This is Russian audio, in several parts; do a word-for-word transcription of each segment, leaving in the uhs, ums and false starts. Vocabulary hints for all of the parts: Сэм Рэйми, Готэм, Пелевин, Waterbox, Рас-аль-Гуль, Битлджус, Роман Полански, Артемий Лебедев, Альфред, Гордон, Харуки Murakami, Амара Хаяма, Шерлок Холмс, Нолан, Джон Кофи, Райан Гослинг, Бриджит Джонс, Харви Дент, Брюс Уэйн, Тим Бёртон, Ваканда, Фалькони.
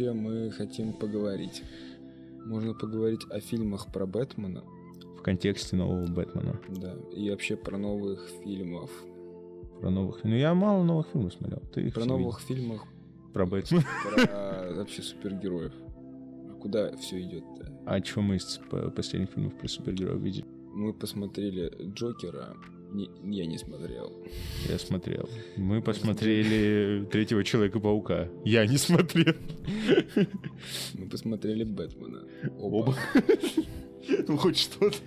вообще мы хотим поговорить? Можно поговорить о фильмах про Бэтмена. В контексте нового Бэтмена. Да, и вообще про новых фильмов. Про новых... Ну, я мало новых фильмов смотрел. Ты их про новых видел. Фильмах... Про Бэтмена. Про вообще супергероев. А куда все идет-то? А что мы из последних фильмов про супергероев видели? Мы посмотрели Джокера. Не, я не смотрел. Я смотрел. Мы посмотрели Третьего Человека-паука. Я не смотрел. Мы посмотрели Бэтмена. Оба. Ну, хоть что-то.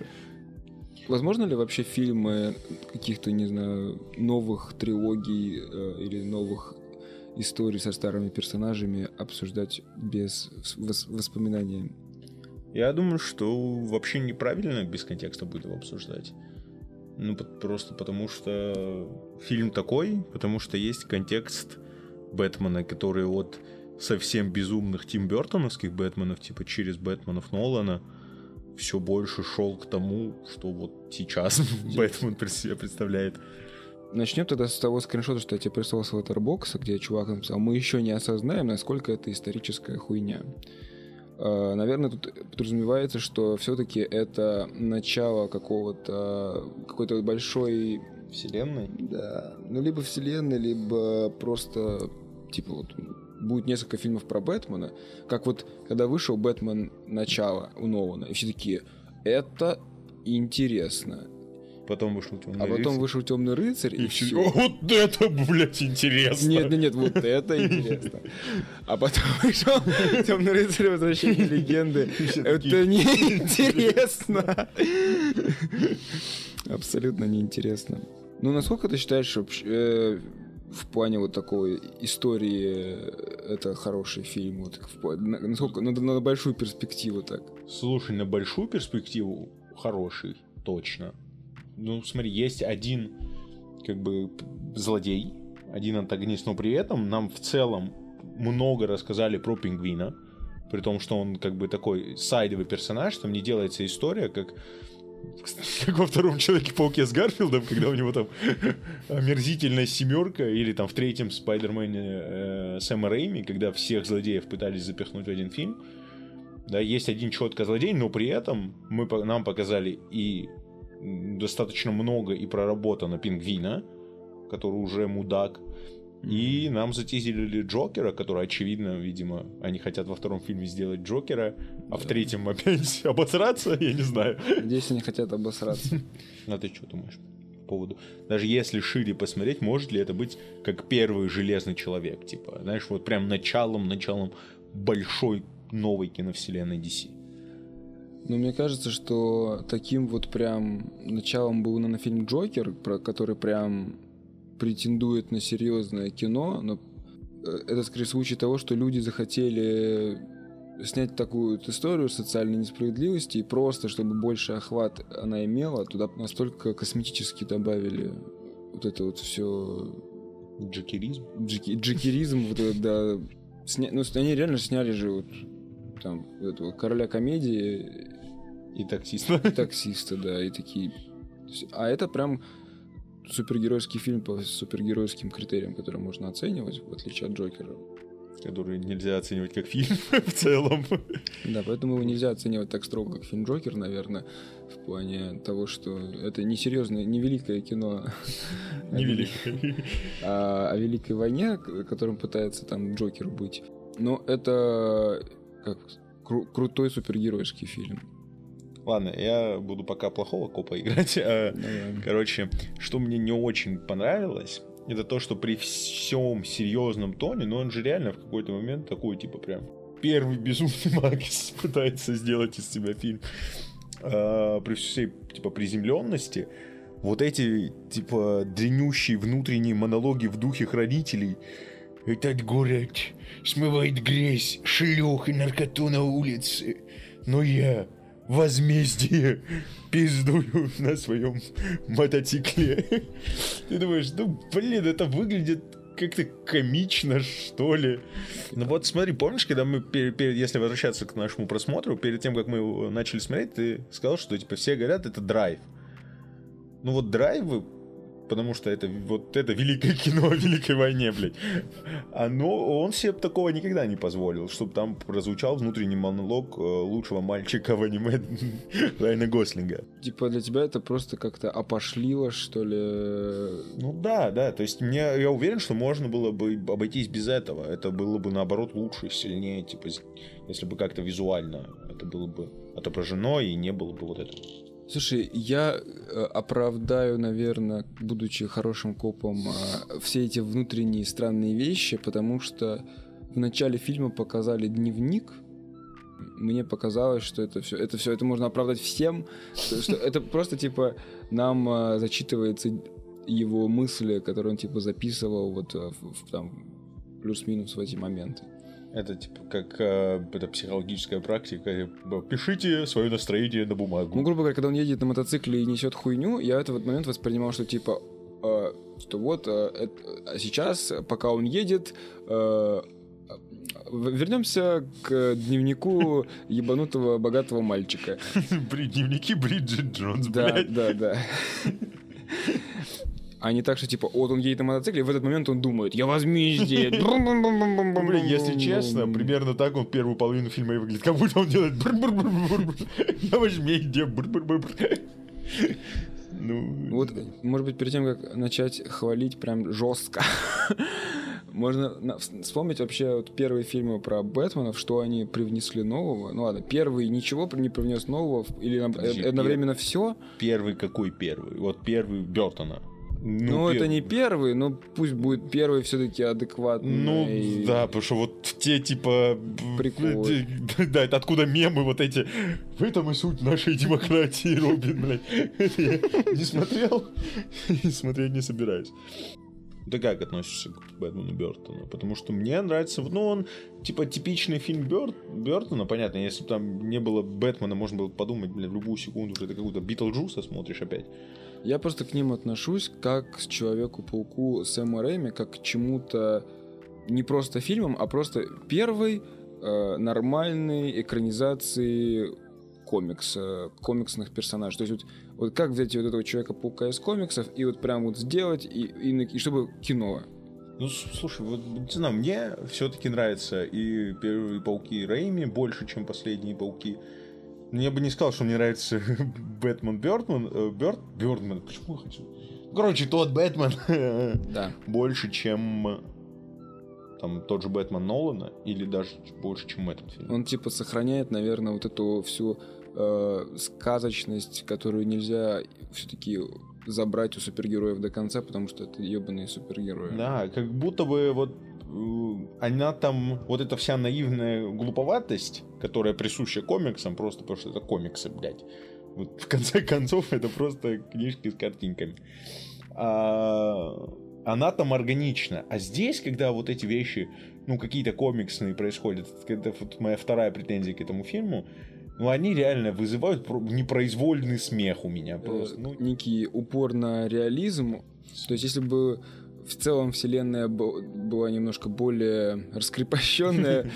Возможно ли вообще фильмы каких-то, не знаю, новых трилогий э, или новых историй со старыми персонажами обсуждать без вос- воспоминаний? Я думаю, что вообще неправильно без контекста будет его обсуждать. Ну, просто потому что фильм такой, потому что есть контекст Бэтмена, который от совсем безумных Тим Бёртоновских Бэтменов, типа через Бэтменов Нолана, все больше шел к тому, что вот сейчас Бэтмен себя представляет. Начнем тогда с того скриншота, что я тебе прислал с Waterbox, где чувак написал: мы еще не осознаем, насколько это историческая хуйня. Наверное, тут подразумевается, что все-таки это начало какого-то какой-то большой вселенной. Да. Ну, либо вселенной, либо просто типа вот будет несколько фильмов про Бэтмена. Как вот когда вышел Бэтмен начало у Нолана, и все такие: это интересно. Потом вышел «Темный рыцарь». А потом вышел «Темный рыцарь», и, и все. все. Вот это, блядь, интересно. Нет, нет, нет, вот это интересно. А потом вышел «Темный рыцарь. Возвращение легенды». Это неинтересно. Абсолютно неинтересно. Ну, насколько ты считаешь, в плане вот такой истории это хороший фильм? Вот, насколько на, на большую перспективу так? Слушай, на большую перспективу хороший, точно. Ну, смотри, есть один, как бы, злодей, один антагонист, но при этом нам в целом много рассказали про Пингвина, при том, что он, как бы, такой сайдовый персонаж, там не делается история, как, как во втором Человеке-пауке с Гарфилдом, когда у него там омерзительная семерка, или там в третьем Спайдермене э, Сэма Рэйми, когда всех злодеев пытались запихнуть в один фильм. Да, есть один четко злодей, но при этом мы, нам показали и достаточно много и проработано Пингвина, который уже мудак, и нам затизили Джокера, который, очевидно, видимо, они хотят во втором фильме сделать Джокера, а да. в третьем опять обосраться, я не знаю. Здесь они хотят обосраться. А ты что думаешь по поводу? Даже если шире посмотреть, может ли это быть как первый Железный человек, типа, знаешь, вот прям началом, началом большой новой киновселенной ди си? Но мне кажется, что таким вот прям началом был, наверное, фильм «Джокер», про который прям претендует на серьезное кино, но это скорее случай того, что люди захотели снять такую вот историю социальной несправедливости, и просто, чтобы больше охват она имела, туда настолько косметически добавили вот это вот все... Джокеризм? Джеки... Джокеризм, вот это, да. Сня... Ну, они реально сняли же вот... Там, этого короля комедии и таксиста. И таксиста, да, и такие. А это прям супергеройский фильм по супергеройским критериям, которые можно оценивать, в отличие от Джокера. Который нельзя оценивать как фильм в целом. Да, поэтому его нельзя оценивать так строго, как фильм «Джокер», наверное, в плане того, что это не серьезное, не великое кино. Не великое. О Великой войне, которым пытается там Джокер быть. Но это... как кру- крутой супергеройский фильм. Ладно, я буду пока плохого копа играть. Короче, что мне не очень понравилось, это то, что при всем серьезном тоне, но он же реально в какой-то момент такой, типа, прям первый безумный маг пытается сделать из себя фильм. А, при всей, типа, приземленности, вот эти, типа, дрянущие внутренние монологи в духе хранителей. Этот город смывает грязь, шлюх и наркоту на улице, но я возмездие пиздую на своем мотоцикле. Ты думаешь, ну блин, это выглядит как-то комично, что ли. Ну вот смотри, помнишь, когда мы, перед, перед, если возвращаться к нашему просмотру, перед тем, как мы его начали смотреть, ты сказал, что типа все говорят, это драйв. Ну вот драйвы Потому что это вот это великое кино о Великой войне, блядь. Оно, он себе такого никогда не позволил, чтобы там прозвучал внутренний монолог лучшего мальчика в аниме Райана Гослинга. Типа для тебя это просто как-то опошлило, что ли? Ну да, да. То есть мне, я уверен, что можно было бы обойтись без этого. Это было бы, наоборот, лучше, сильнее. Типа, если бы как-то визуально это было бы отображено и не было бы вот этого. Слушай, я оправдаю, наверное, будучи хорошим копом, все эти внутренние странные вещи, потому что в начале фильма показали дневник. Мне показалось, что это все, это все, это можно оправдать всем, что это просто типа нам зачитывается его мысли, которые он типа записывал вот в, там плюс-минус в эти моменты. Это типа как э, это психологическая практика. Пишите свое настроение на бумагу. Ну, грубо говоря, когда он едет на мотоцикле и несет хуйню, я в этот момент воспринимал, что типа э, что вот э, э, а сейчас, пока он едет, э, вернемся к дневнику ебанутого богатого мальчика. Дневники Бриджит Джонс, блядь. Да, да, да. А не так, что типа, вот он едет на мотоцикле, и в этот момент он думает, я возьму здесь. Если честно, примерно так он первую половину фильма и выглядит. Как будто он делает я возьму где. Вот, может быть, перед тем, как начать хвалить прям жестко, можно вспомнить вообще первые фильмы про Бэтменов, что они привнесли нового. Ну ладно, первый ничего не привнес нового, или одновременно все. Первый какой первый? Вот первый Бёртона. Ну, ну пер... это не первый, но пусть будет первый все-таки адекватный. Ну, и... да, потому что вот те, типа... Приколы. Да, это откуда мемы вот эти. В этом и суть нашей демократии, Робин, блядь. Это я не смотрел и смотреть не собираюсь. Ты как относишься к Бэтмену Бёртону? Потому что мне нравится... Ну, он, типа, типичный фильм Бёрт... Бёртона, понятно. Если бы там не было Бэтмена, можно было подумать, блядь, в любую секунду, что это какую-то Битлджуса смотришь опять. Я просто к ним отношусь как к Человеку-пауку Сэма Рэйми, как к чему-то не просто фильмам, а просто первой э, нормальной экранизации комикса, комиксных персонажей. То есть вот, вот как взять вот этого Человека-паука из комиксов и вот прям вот сделать, и, и, и чтобы кино. Ну, слушай, вот, не знаю, мне все-таки нравятся и первые Пауки Рэйми больше, чем последние Пауки. Я бы не сказал, что мне нравится Бэтмен Бёртман. Бёрт... Бёртман, почему я хочу? Короче, тот Бэтмен да. больше, чем там, тот же Бэтмен Нолана, или даже больше, чем этот фильм. Он типа сохраняет, наверное, вот эту всю э, сказочность, которую нельзя все-таки забрать у супергероев до конца, потому что это ебаные супергерои. Да, как будто бы вот она там, вот эта вся наивная глуповатость, которая присуща комиксам, просто потому что это комиксы, блядь. Вот, в конце концов, это просто книжки с картинками. А, она там органична. А здесь, когда вот эти вещи, ну, какие-то комиксные происходят, это вот моя вторая претензия к этому фильму, ну, они реально вызывают непроизвольный смех у меня. Просто, ну... Некий упор на реализм. То есть, если бы в целом вселенная была немножко более раскрепощенная,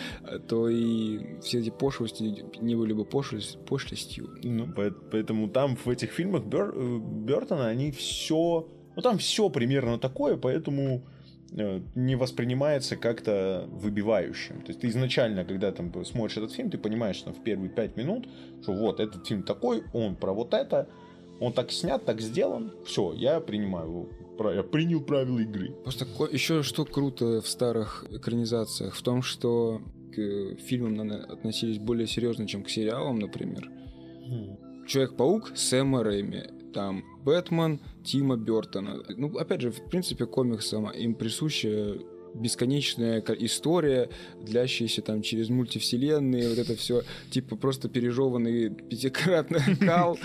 то и все эти пошлости не были бы пошлостью. Ну, поэтому там в этих фильмах Бёр, Бёртона они все, ну там все примерно такое, поэтому не воспринимается как-то выбивающим. То есть ты изначально, когда там смотришь этот фильм, ты понимаешь, что в первые пять минут, что вот этот фильм такой, он про вот это, он так снят, так сделан, все, я принимаю его. Я принял правила игры. Просто еще что круто в старых экранизациях в том, что к фильмам, наверное, относились более серьезно, чем к сериалам, например. Mm. Человек-паук Сэма Рэйми, там Бэтмен Тима Бёртона. Ну, опять же, в принципе, комиксам им присуща бесконечная история, длящаяся там через мультивселенные, вот это все, типа просто пережеванный пятикратный кал.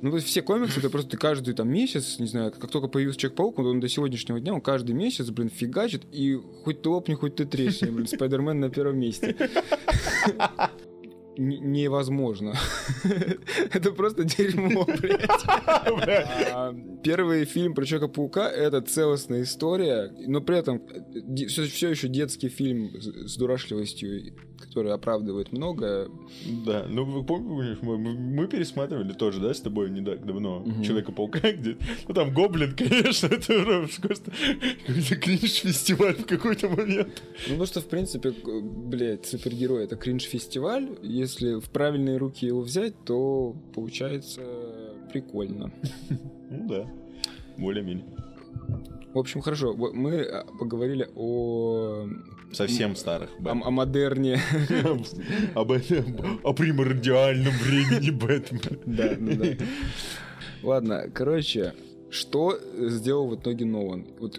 Ну, то есть все комиксы, это просто каждый там месяц, не знаю, как только появился Человек-паук, он до сегодняшнего дня, он каждый месяц, блин, фигачит, и хоть ты лопни, хоть ты тресни, блин, Спайдермен на первом месте. Невозможно. Это просто дерьмо, блядь. Первый фильм про Человека-паука — это целостная история, но при этом все еще детский фильм с дурашливостью, который оправдывает многое. Да, ну вы помните, мы, мы пересматривали тоже, да, с тобой не так давно угу. Человека-паука, где ну там гоблин, конечно, это просто какой-то кринж-фестиваль в какой-то момент. Ну потому что, в принципе, блядь, супергерой — это кринж-фестиваль. Если в правильные руки его взять, то получается прикольно. Ну да, более-менее. В общем, хорошо, мы поговорили о... Совсем старых. О, о модерне. О примордиальном времени Бэтмена. Да, ну да. Ладно, короче, что сделал в итоге Нолан? Вот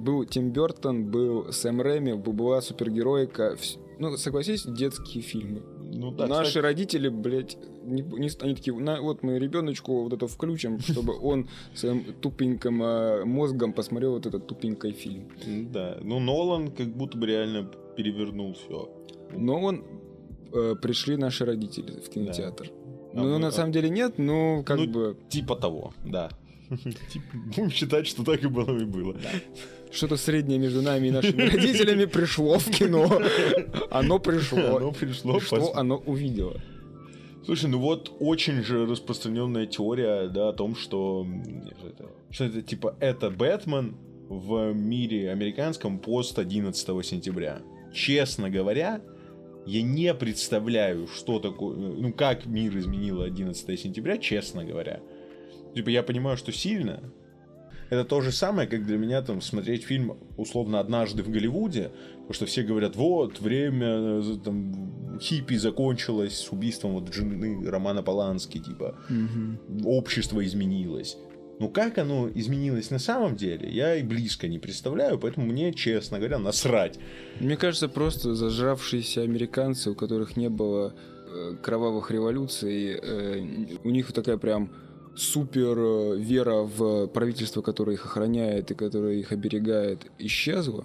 был Тим Бёртон, был Сэм Рэйми, была супергероика. Ну, согласись, детские фильмы. Ну, да, наши кстати... родители, блядь, не, не, они такие, на, вот мы ребеночку вот это включим, чтобы он своим тупеньким э, мозгом посмотрел вот этот тупенький фильм. Да, ну Нолан как будто бы реально перевернул все. Нолан э, пришли наши родители в кинотеатр. Да. Ну, а мы, на а... самом деле нет, но как ну, бы... типа того, да. Будем считать, что так и было и было. Что-то среднее между нами и нашими родителями пришло в кино. Оно пришло. Оно пришло. Что оно увидело? Слушай, ну вот очень же распространенная теория, да, о том, что... Что это, типа, это Бэтмен в мире американском пост одиннадцатого сентября. Честно говоря, я не представляю, что такое... Ну, как мир изменило одиннадцатого сентября, честно говоря. Типа, я понимаю, что сильно... Это то же самое, как для меня там смотреть фильм условно «Однажды в Голливуде», потому что все говорят, вот, время там, хиппи закончилось с убийством вот жены Романа Полански, типа, угу. Общество изменилось. Но как оно изменилось на самом деле, я и близко не представляю, поэтому мне, честно говоря, насрать. Мне кажется, просто зажравшиеся американцы, у которых не было э, кровавых революций, э, у них вот такая прям... супер вера в правительство, которое их охраняет и которое их оберегает, исчезла.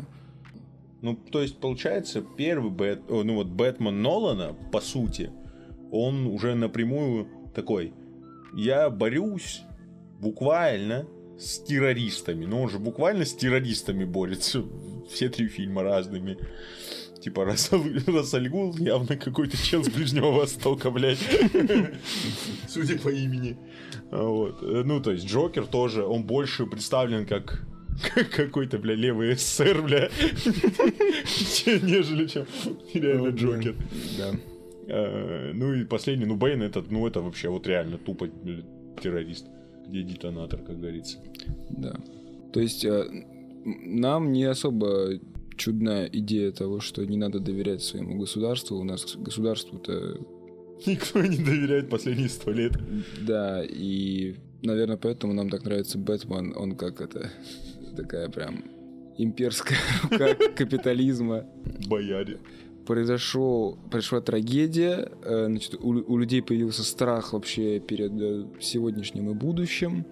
Ну, то есть, получается, первый Бэт... ну, вот, Бэтмен Нолана, по сути, он уже напрямую такой: я борюсь буквально с террористами. Ну, он же буквально с террористами борется. Все три фильма разными. Типа, Рас-аль-Гуль явно какой-то чел с Ближнего Востока, блядь. Судя по имени. Вот. Ну, то есть, Джокер тоже, он больше представлен как, как какой-то, бля, левый эс эс эс эр, бля, нежели чем реально Джокер. Да. Ну и последний, ну, Бэйн этот, ну, это вообще вот реально тупо террорист. Где детонатор, как говорится. Да. То есть, нам не особо... чудная идея того, что не надо доверять своему государству. У нас государству-то... никто не доверяет последние сто лет. Да, и, наверное, поэтому нам так нравится Бэтмен. Он как это... такая прям имперская рука капитализма. Бояре. Произошел, Произошла трагедия. Значит, у, у людей появился страх вообще перед сегодняшним и будущим.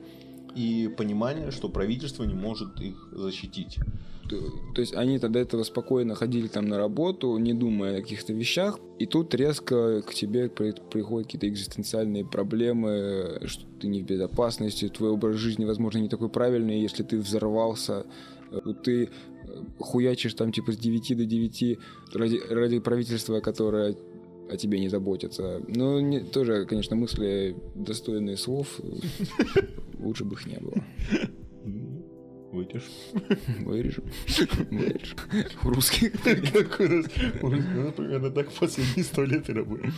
И понимание, что правительство не может их защитить. То есть они до этого спокойно ходили там на работу, не думая о каких-то вещах, и тут резко к тебе приходят какие-то экзистенциальные проблемы, что ты не в безопасности, твой образ жизни, возможно, не такой правильный, если ты взорвался, ты хуячишь там типа с девяти до девяти ради, ради правительства, которое о тебе не заботится. Ну, не, тоже, конечно, мысли достойные слов, лучше бы их не было. Вырежем. Вырежем. Вырежем. У русских. У русских примерно так последние сто лет и работает.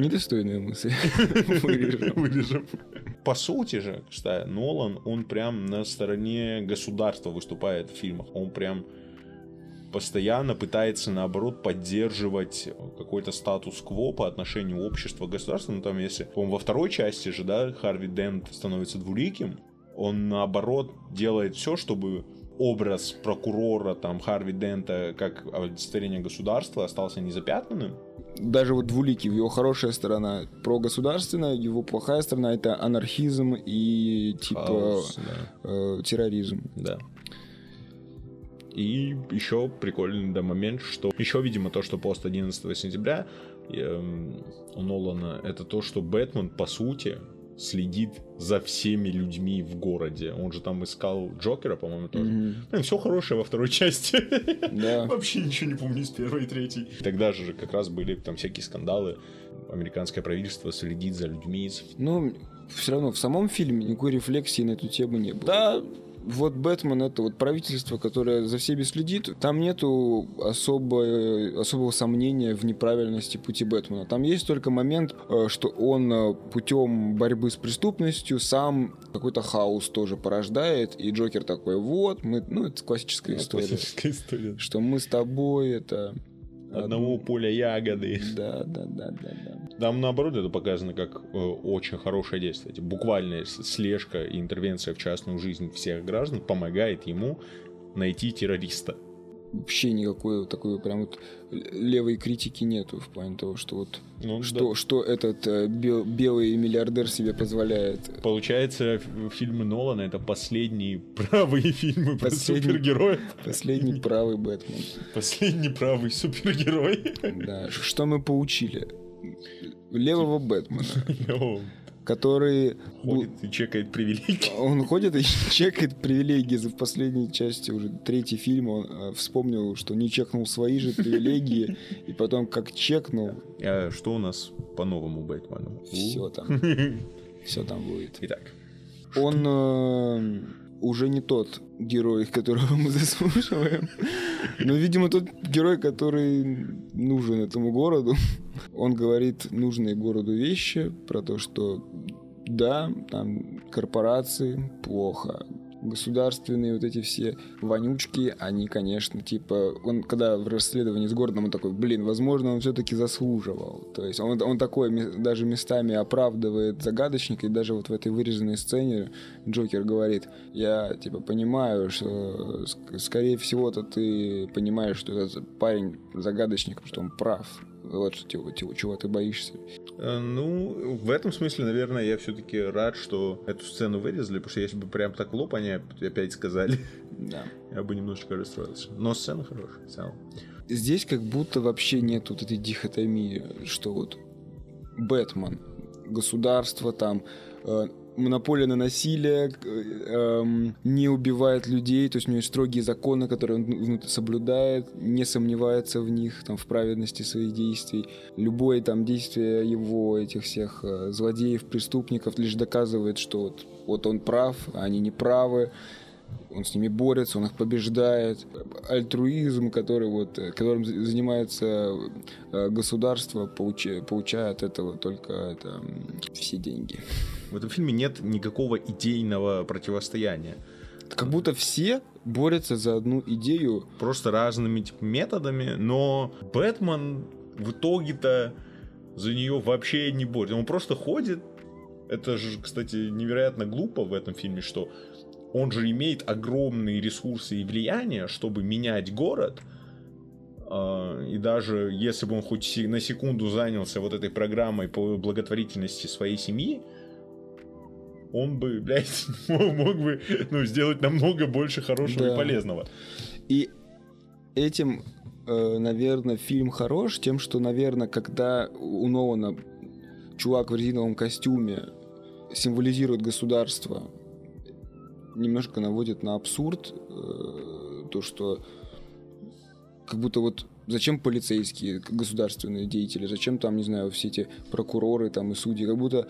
Недостойная мысль. Вырежем. По сути же, кстати, Нолан, он прям на стороне государства выступает в фильмах. Он прям постоянно пытается, наоборот, поддерживать какой-то статус-кво по отношению общества к государству. Ну, там, если, по-моему, во второй части же, да, Харви Дент становится двуликим, он, наоборот, делает все, чтобы образ прокурора, там, Харви Дента, как олицетворение государства, остался незапятнанным. Даже вот двуликий, его хорошая сторона прогосударственная, его плохая сторона — это анархизм и, типа, хаос, да. э, терроризм. Да. И еще прикольный, да, момент, что... Еще, видимо, то, что пост одиннадцатого сентября э, у Нолана, это то, что Бэтмен, по сути... следит за всеми людьми в городе. Он же там искал Джокера, по-моему, тоже. Mm-hmm. Блин, все хорошее во второй части. Yeah. Вообще ничего не помню с первой и третьей. Тогда же как раз были там всякие скандалы. Американское правительство следит за людьми. Ну, все равно в самом фильме никакой рефлексии на эту тему не было. Да. Вот Бэтмен — это вот правительство, которое за всеми следит. Там нету особо, особого сомнения в неправильности пути Бэтмена. Там есть только момент, что он путем борьбы с преступностью сам какой-то хаос тоже порождает. И Джокер такой: вот, мы... Ну, это классическая, да, история. классическая история. Что мы с тобой, это... Одного поля ягоды. Да, да, да, да, да. Там, наоборот, это показано как э, очень хорошее действие. Буквальная слежка и интервенция в частную жизнь всех граждан помогает ему найти террориста. Вообще никакой вот такой прям вот левой критики нету в плане того, что вот ну, что, да. что этот э, бел, белый миллиардер себе позволяет. Получается, фильмы Нолана — это последние правые фильмы последний, про супергероев. Последний правый Бэтмен. Последний правый супергерой. Да, что мы получили? Левого Бэтмена. Левого. Который... Ходит и чекает привилегии. Он ходит и чекает привилегии. За последней части, уже третий фильм, он вспомнил, что не чекнул свои же привилегии. И потом как чекнул... А что у нас по новому Бэтмену? Все там. Все там будет. Итак. Он э, уже не тот герой, которого мы заслуживаем. Но, видимо, тот герой, который нужен этому городу. Он говорит нужные городу вещи про то, что да, там корпорации плохо, государственные вот эти все вонючки, они, конечно, типа... Он, когда в расследовании с городом, он такой: блин, возможно, он все-таки заслуживал. То есть он, он такой даже местами оправдывает загадочника, и даже вот в этой вырезанной сцене Джокер говорит: я, типа, понимаю, что, скорее всего-то, ты понимаешь, что этот парень загадочник, потому что он прав. Вот чего, чего, чего ты боишься. Ну, в этом смысле, наверное, я все-таки рад, что эту сцену вырезали, потому что если бы прям так лоб они опять сказали, да, я бы немножечко расстроился. Но сцена хорошая, сцена. Здесь как будто вообще нет вот этой дихотомии, что вот Бэтмен, государство там... Э- монополия на насилие, эм, не убивает людей, то есть у него есть строгие законы, которые он соблюдает, не сомневается в них, там, в праведности своих действий. Любое там действие его, этих всех э, злодеев, преступников, лишь доказывает, что вот, вот он прав, а они не правы. Он с ними борется, он их побеждает. Альтруизм, который вот, которым занимается государство, получает, получает этого только это, все деньги. В этом фильме нет никакого идейного противостояния. Как будто все борются за одну идею. Просто разными типа методами, но Бэтмен в итоге-то за нее вообще не борется. Он просто ходит. Это же, кстати, невероятно глупо в этом фильме, что... Он же имеет огромные ресурсы и влияние, чтобы менять город. И даже если бы он хоть на секунду занялся вот этой программой по благотворительности своей семьи, он бы, блядь, мог бы, ну, сделать намного больше хорошего, да, и полезного. И этим, наверное, фильм хорош тем, что, наверное, когда у Нолана чувак в резиновом костюме символизирует государство, немножко наводит на абсурд э, то, что как будто вот зачем полицейские, государственные деятели, зачем там, не знаю, все эти прокуроры там и судьи, как будто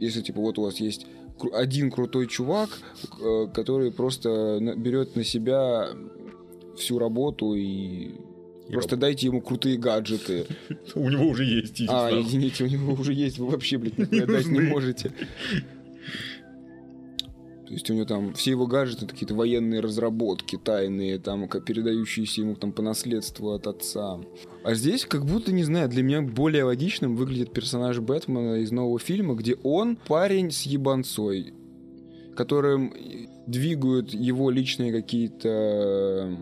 если типа вот у вас есть один крутой чувак, э, который просто на, берет на себя всю работу и просто дайте ему крутые гаджеты. У него уже есть. А, извините, у него уже есть, вы вообще, блядь, дать не можете. То есть у него там все его гаджеты, какие-то военные разработки тайные, там, передающиеся ему там по наследству от отца. А здесь как будто, не знаю, для меня более логичным выглядит персонаж Бэтмена из нового фильма, где он парень с ебанцой, которым двигают его личные какие-то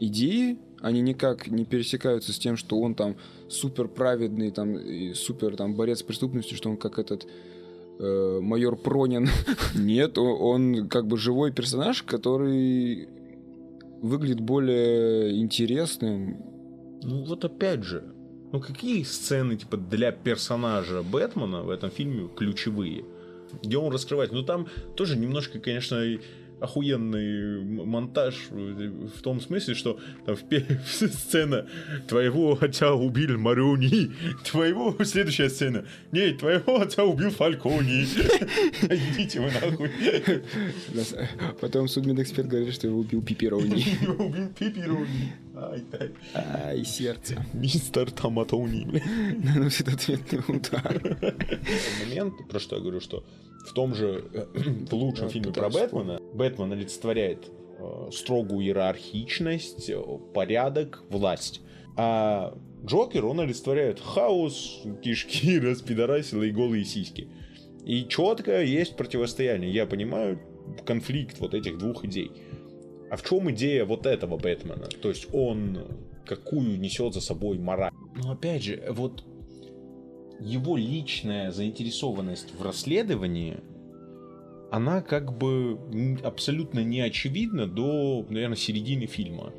идеи. Они никак не пересекаются с тем, что он там супер праведный, там, и супер там борец с преступностью, что он как этот... майор Пронин. Нет, он, он как бы живой персонаж, который выглядит более интересным. Ну вот опять же, Ну, какие сцены, типа, для персонажа Бэтмена в этом фильме ключевые? Где он раскрывает? Ну, там тоже немножко, конечно, охуенный монтаж в том смысле, что там в пе- сцена твоего отца убил Мариони, твоего следующая сцена, нет, твоего отца убил Фалькони, идите вы нахуй. Потом судмедэксперт говорит, что его убил Пепперони. Его убил Пепперони. Ай, ай. Ай, сердце. Мистер Томатони. Наносит ответный удар. Момент, про что я говорю, что в том же, в лучшем фильме про Бэтмена, Бэтмен олицетворяет э, строгую иерархичность, порядок, власть. А Джокер, он олицетворяет хаос, кишки, распидорасила и голые сиськи. И четко есть противостояние. Я понимаю конфликт вот этих двух идей. А в чем идея вот этого Бэтмена? То есть он какую несет за собой мораль? Ну опять же, вот его личная заинтересованность в расследовании, она как бы абсолютно не очевидна до, наверное, середины фильма.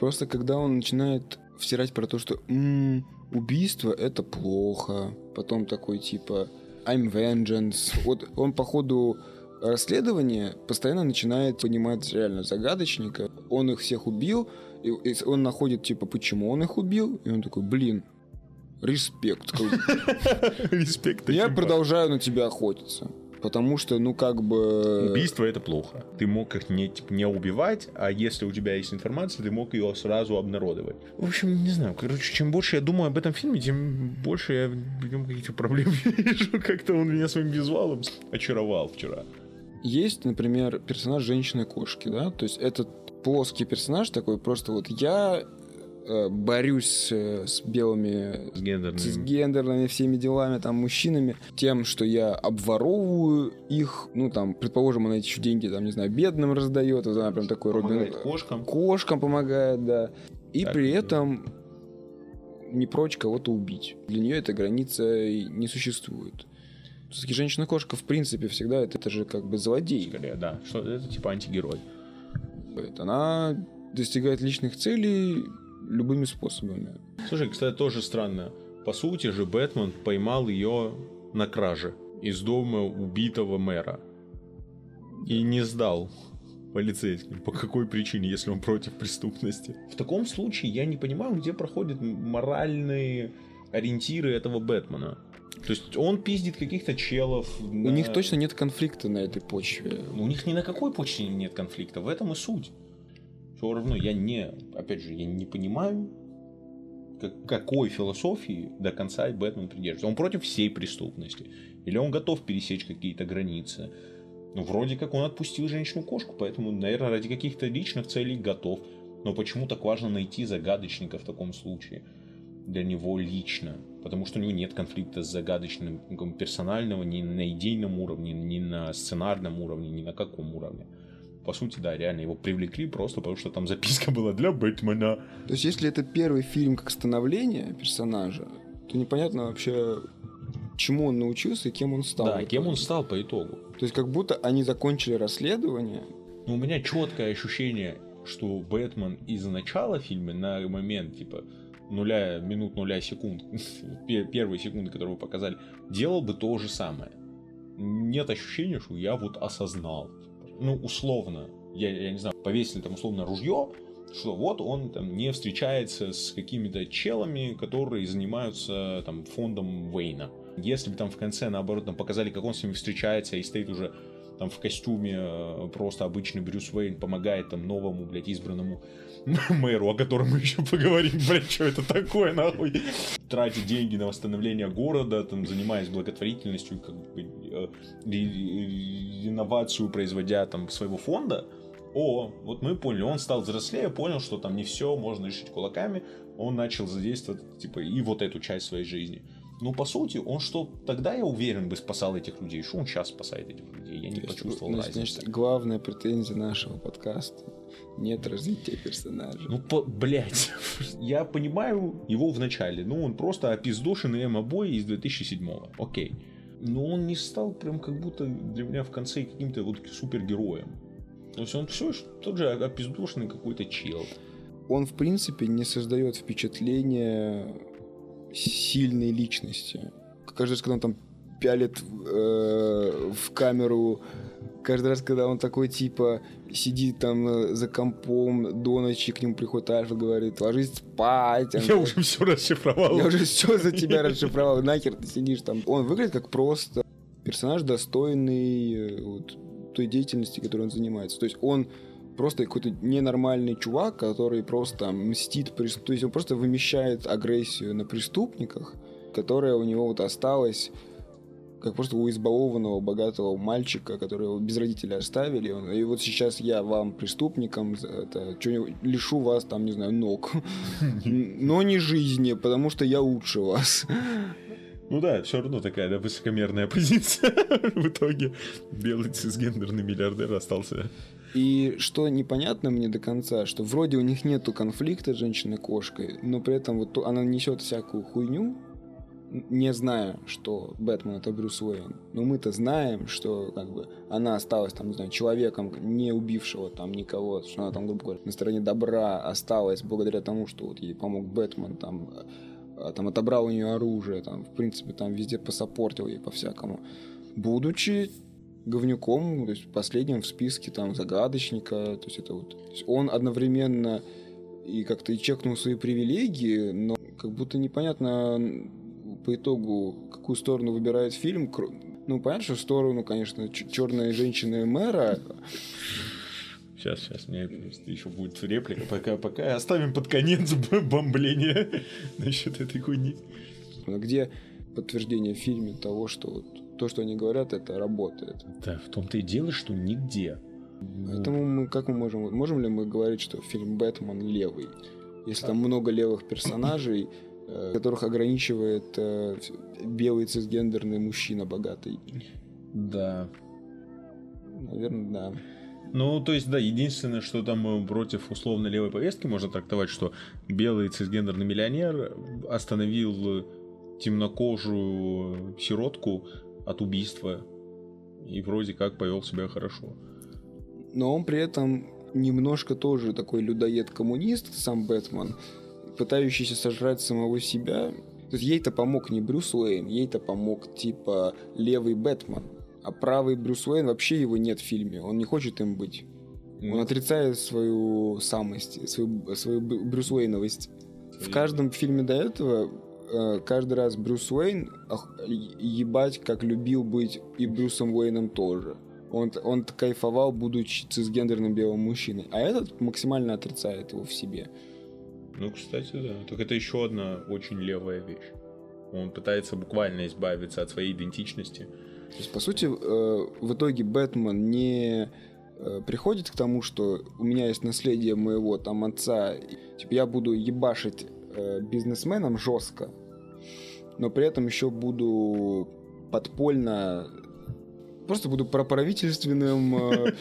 Просто когда он начинает втирать про то, что м-м, убийство это плохо, потом такой типа I'm vengeance. Вот он по ходу расследование постоянно начинает понимать реально загадочника. Он их всех убил, и он находит, типа, почему он их убил, и он такой, блин, респект. Респект. Я продолжаю на тебя охотиться. Потому что, ну, как бы... Убийство — это плохо. Ты мог их не, типа, не убивать, а если у тебя есть информация, ты мог ее сразу обнародовать. В общем, не знаю. Короче, чем больше я думаю об этом фильме, тем больше я в нем какие-то проблемы вижу. Как-то он меня своим визуалом очаровал вчера. Есть, например, персонаж женщины-кошки, да? То есть этот плоский персонаж такой просто вот я... борюсь с белыми Сгендерными. цисгендерными всеми делами, там, мужчинами, тем, что я обворовываю их, ну, там, предположим, она эти еще деньги, там, не знаю, бедным раздает, вот она прям такой Робин... кошкам. Кошкам помогает, да. И так, при да. этом не прочь кого-то убить. Для нее эта граница не существует. Все-таки женщина-кошка, в принципе, всегда, это, это же как бы злодей. Скорее, да. Что, это типа антигерой. Она достигает личных целей любыми способами. Слушай, кстати, тоже странно. По сути же, Бэтмен поймал ее на краже из дома убитого мэра. И не сдал полицейским. По какой причине, если он против преступности? В таком случае я не понимаю, где проходят моральные ориентиры этого Бэтмена. То есть он пиздит каких-то челов. На... У них точно нет конфликта на этой почве. У них ни на какой почве нет конфликта. В этом и суть. Все равно я не, опять же, я не понимаю, как, какой философии до конца Бэтмен придерживается. Он против всей преступности? Или он готов пересечь какие-то границы? Ну, вроде как он отпустил женщину-кошку, поэтому, наверное, ради каких-то личных целей готов. Но почему так важно найти загадочника в таком случае? Для него лично. Потому что у него нет конфликта с загадочным персонального ни на идейном уровне, ни на сценарном уровне, ни на каком уровне. По сути, да, реально его привлекли просто потому, что там записка была для Бэтмена. То есть, если это первый фильм как становление персонажа, то непонятно вообще, чему он научился и кем он стал. Да, кем он стал по итогу. То есть, как будто они закончили расследование. Ну, у меня четкое ощущение, что Бэтмен из начала фильма на момент, типа, нуля, минут нуля секунд, первые секунды, которые вы показали, делал бы то же самое. Нет ощущения, что я вот осознал. Ну, условно, я, я не знаю, повесили там условно ружье, что вот он там не встречается с какими-то челами, которые занимаются там фондом Уэйна. Если бы там в конце, наоборот, там показали, как он с ними встречается и стоит уже там в костюме просто обычный Брюс Уэйн, помогает там новому, блядь, избранному мэру, о котором мы еще поговорим, блядь, что это такое, нахуй. Тратит деньги на восстановление города, там, занимаясь благотворительностью, как бы, инновацию производя там своего фонда. О, вот мы поняли, он стал взрослее, понял, что там не все можно решить кулаками, он начал задействовать, типа, и вот эту часть своей жизни. Ну, по сути, он что, тогда, я уверен, бы спасал этих людей, что он сейчас спасает этих людей, я не то почувствовал есть, разницы. Значит, главная претензия нашего подкаста – нет развития персонажа. Ну, по, блядь, я понимаю его в начале, ну, он просто опиздошенный эмо-бой из две тысячи седьмого, окей. Но он не стал прям как будто для меня в конце каким-то вот супергероем. То есть он все тот же опиздошенный какой-то чел. он, в принципе, не создает впечатление сильной личности. Каждый раз, когда он там пялит э, в камеру, каждый раз, когда он такой, типа, сидит там за компом до ночи, к нему приходит Альфред, говорит, ложись спать. Он, я уже все расшифровал. Я уже все за тебя расшифровал, нахер ты сидишь там. Он выглядит как просто персонаж, достойный вот той деятельности, которой он занимается. То есть он просто какой-то ненормальный чувак, который просто мстит, то есть он просто вымещает агрессию на преступниках, которая у него вот осталась, как просто у избалованного, богатого мальчика, которого без родителей оставили. Он, и вот сейчас я вам, преступникам, это, лишу вас, там, не знаю, ног. Но не жизни, потому что я лучше вас. Ну да, все равно такая, да, высокомерная позиция. В итоге белый цисгендерный миллиардер остался. И что непонятно мне до конца, что вроде у них нету конфликта с женщиной-кошкой, но при этом вот она несет всякую хуйню, не зная, что Бэтмен — это Брюс Уэйн. Но мы-то знаем, что как бы она осталась там, не знаю, человеком, не убившего там никого, что она там, грубо говоря, на стороне добра осталась благодаря тому, что вот ей помог Бэтмен, там, там отобрал у нее оружие, там, в принципе, там везде посаппортил ей по-всякому. Будучи говнюком, то есть последним в списке там загадочника, то есть это вот... То есть он одновременно и как-то и чекнул свои привилегии, но как будто непонятно... по итогу, какую сторону выбирает фильм. Ну, понятно, что в сторону, конечно, ч- черная женщина мэра. Сейчас, сейчас, мне еще будет реплика. Пока, пока. Оставим под конец бомбление насчет этой хуйни. Где подтверждение в фильме того, что вот то, что они говорят, это работает? Да, в том-то и дело, что нигде. Поэтому мы, как мы можем... Можем ли мы говорить, что фильм «Бэтмен» левый? Если а... там много левых персонажей... которых ограничивает э, белый цисгендерный мужчина богатый. Да. Наверное, да. Ну, то есть, да, единственное, что там против условно левой повестки можно трактовать, что белый цисгендерный миллионер остановил темнокожую сиротку от убийства и вроде как повел себя хорошо. Но он при этом немножко тоже такой людоед-коммунист, сам Бэтмен, пытающийся сожрать самого себя. То есть ей-то помог не Брюс Уэйн, ей-то помог типа левый Бэтмен, а правый Брюс Уэйн вообще его нет в фильме, он не хочет им быть. Mm. Он отрицает свою самость, свою, свою Брюс Уэйновость. Mm. В каждом фильме до этого каждый раз Брюс Уэйн ебать как любил быть и Брюсом Уэйном тоже. Он, он кайфовал, будучи цисгендерным белым мужчиной, а этот максимально отрицает его в себе. Ну, кстати, да. Так это еще одна очень левая вещь. Он пытается буквально избавиться от своей идентичности. То есть, по сути, в итоге Бэтмен не приходит к тому, что у меня есть наследие моего там отца, типа я буду ебашить бизнесменом жестко, но при этом еще буду подпольно, просто буду проправительственным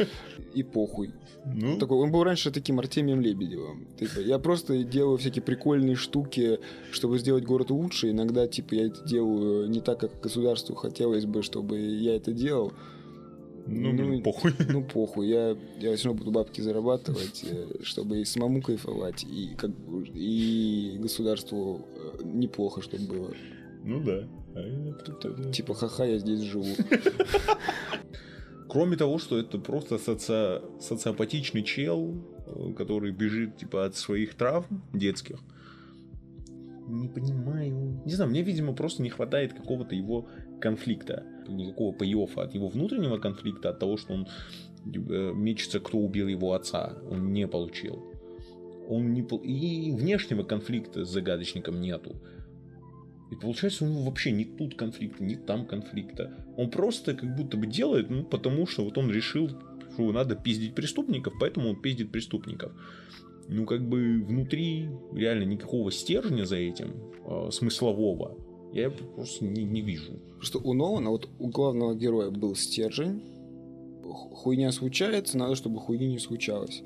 и похуй. Ну? Такой, он был раньше таким Артемием Лебедевым. Типа, я просто делаю всякие прикольные штуки, чтобы сделать город лучше. Иногда, типа, я это делаю не так, как государству хотелось бы, чтобы я это делал. Ну, ну похуй. Ну, похуй. Я, я все равно буду бабки зарабатывать, чтобы и самому кайфовать, и, как, и государству неплохо, чтобы было. Ну да. Типа, ха-ха, я здесь живу. Кроме того, что это просто соци... социопатичный чел, который бежит типа от своих травм детских. Не понимаю. Не знаю, мне, видимо, просто не хватает какого-то его конфликта. Никакого пей-оффа от его внутреннего конфликта, от того, что он мечется, кто убил его отца. Он не получил. Он не... И внешнего конфликта с загадочником нету. И получается, у него вообще ни тут конфликта, ни там конфликта. Он просто как будто бы делает, ну, потому что вот он решил, что надо пиздить преступников, поэтому он пиздит преступников. Ну, как бы внутри реально никакого стержня за этим, э, смыслового, я просто не, не вижу. Просто у Нолана, вот у главного героя был стержень, хуйня случается, надо, чтобы хуйня не случалась.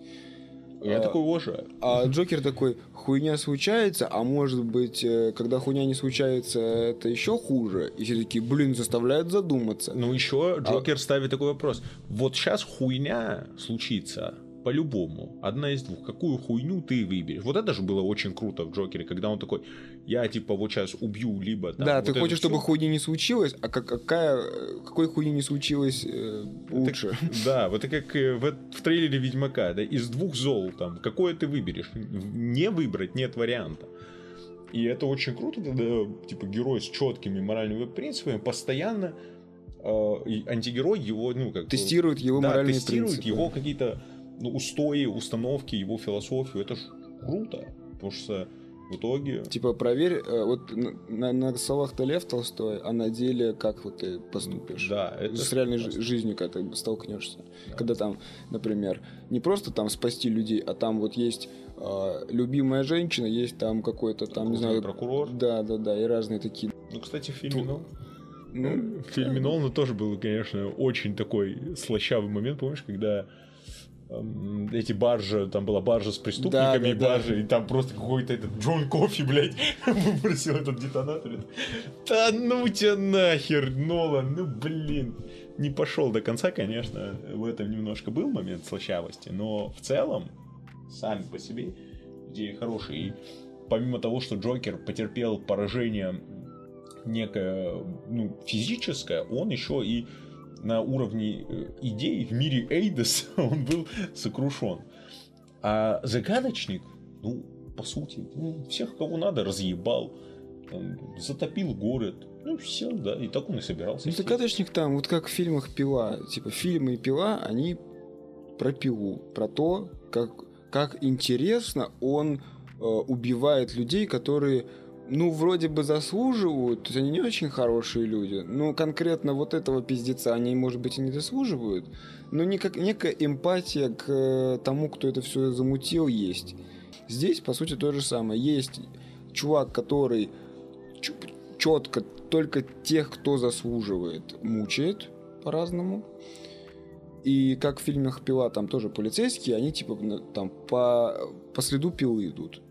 Я а, такой уважаю. А Джокер такой, хуйня случается, а может быть, когда хуйня не случается, это еще хуже. И все такие, блин, заставляют задуматься. Ну еще Джокер а... ставит такой вопрос. Вот сейчас хуйня случится, по-любому. Одна из двух. Какую хуйню ты выберешь? Вот это же было очень круто в Джокере, когда он такой: я типа вот сейчас убью, либо там. Да, вот ты хочешь, все. Чтобы хуйни не случилось, а какая, какой хуйни не случилось э, лучше? Так, да, вот это как в, в трейлере Ведьмака, да, из двух зол там, какое ты выберешь? Не выбрать нет варианта. И это очень круто, когда типа герой с четкими моральными принципами постоянно э, антигерой его, ну как тестирует его да, моральные тестирует принципы, его какие-то ну, устои, установки, его философию. Это ж круто, потому что в итоге. Типа проверь, вот на, на словах-то Лев Толстой, а на деле как вот ты поступишь. Да, это с реальной просто. Жизнью, когда ты столкнешься, да. Когда там, например, не просто там спасти людей, а там вот есть э, любимая женщина, есть там какой-то там, прокурор, не знаю, прокурор. Да, да, да, и разные такие. Ну, кстати, в фильме Нолан. Ну, в фильме Нолана тоже был, конечно, очень такой слащавый момент, помнишь, когда эти баржи, там была баржа с преступниками, да, да, и баржи, да. И там просто какой-то этот Джон Кофи, блядь, выбросил этот детонатор. Да ну тебя нахер, Нолан, ну блин. Не пошел до конца, конечно, в этом немножко был момент слащавости, но в целом, сами по себе, идеи хорошие. И помимо того, что Джокер потерпел поражение некое, ну, физическое, он еще и на уровне идей в мире Эйдос он был сокрушен. А Загадочник, ну, по сути, всех, кого надо, разъебал, затопил город. Ну, все, да, и так он и собирался. Ну, Загадочник там, вот как в фильмах Пила. Типа, фильмы и Пила, они про Пилу, про то, как, как интересно он э, убивает людей, которые... Ну, вроде бы заслуживают, то есть они не очень хорошие люди, но конкретно вот этого пиздеца они, может быть, и не заслуживают, но никак, некая эмпатия к тому, кто это все замутил, есть. Здесь, по сути, то же самое. Есть чувак, который четко только тех, кто заслуживает, мучает по-разному. И как в фильмах Пила, там тоже полицейские, они типа там по, по следу Пилы идут.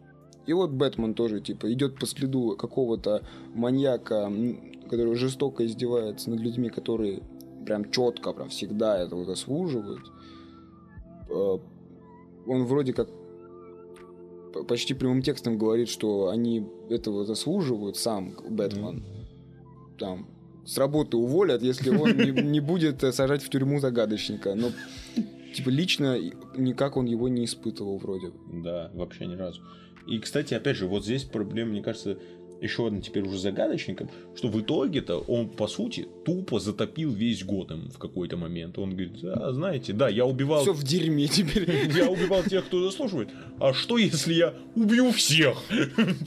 И вот Бэтмен тоже, типа, идет по следу какого-то маньяка, который жестоко издевается над людьми, которые прям четко, прям всегда этого заслуживают. Он вроде как почти прямым текстом говорит, что они этого заслуживают, сам Бэтмен. Mm-hmm. Там, с работы уволят, если он не будет сажать в тюрьму Загадочника. Но, типа, лично никак он его не испытывал вроде. Да, вообще ни разу. И, кстати, опять же, вот здесь проблема, мне кажется, еще одна теперь уже Загадочником, что в итоге-то он, по сути, тупо затопил весь Готэм в какой-то момент. Он говорит, а, знаете, да, я убивал... Все в дерьме теперь. Я убивал тех, кто заслуживает. А что, если я убью всех?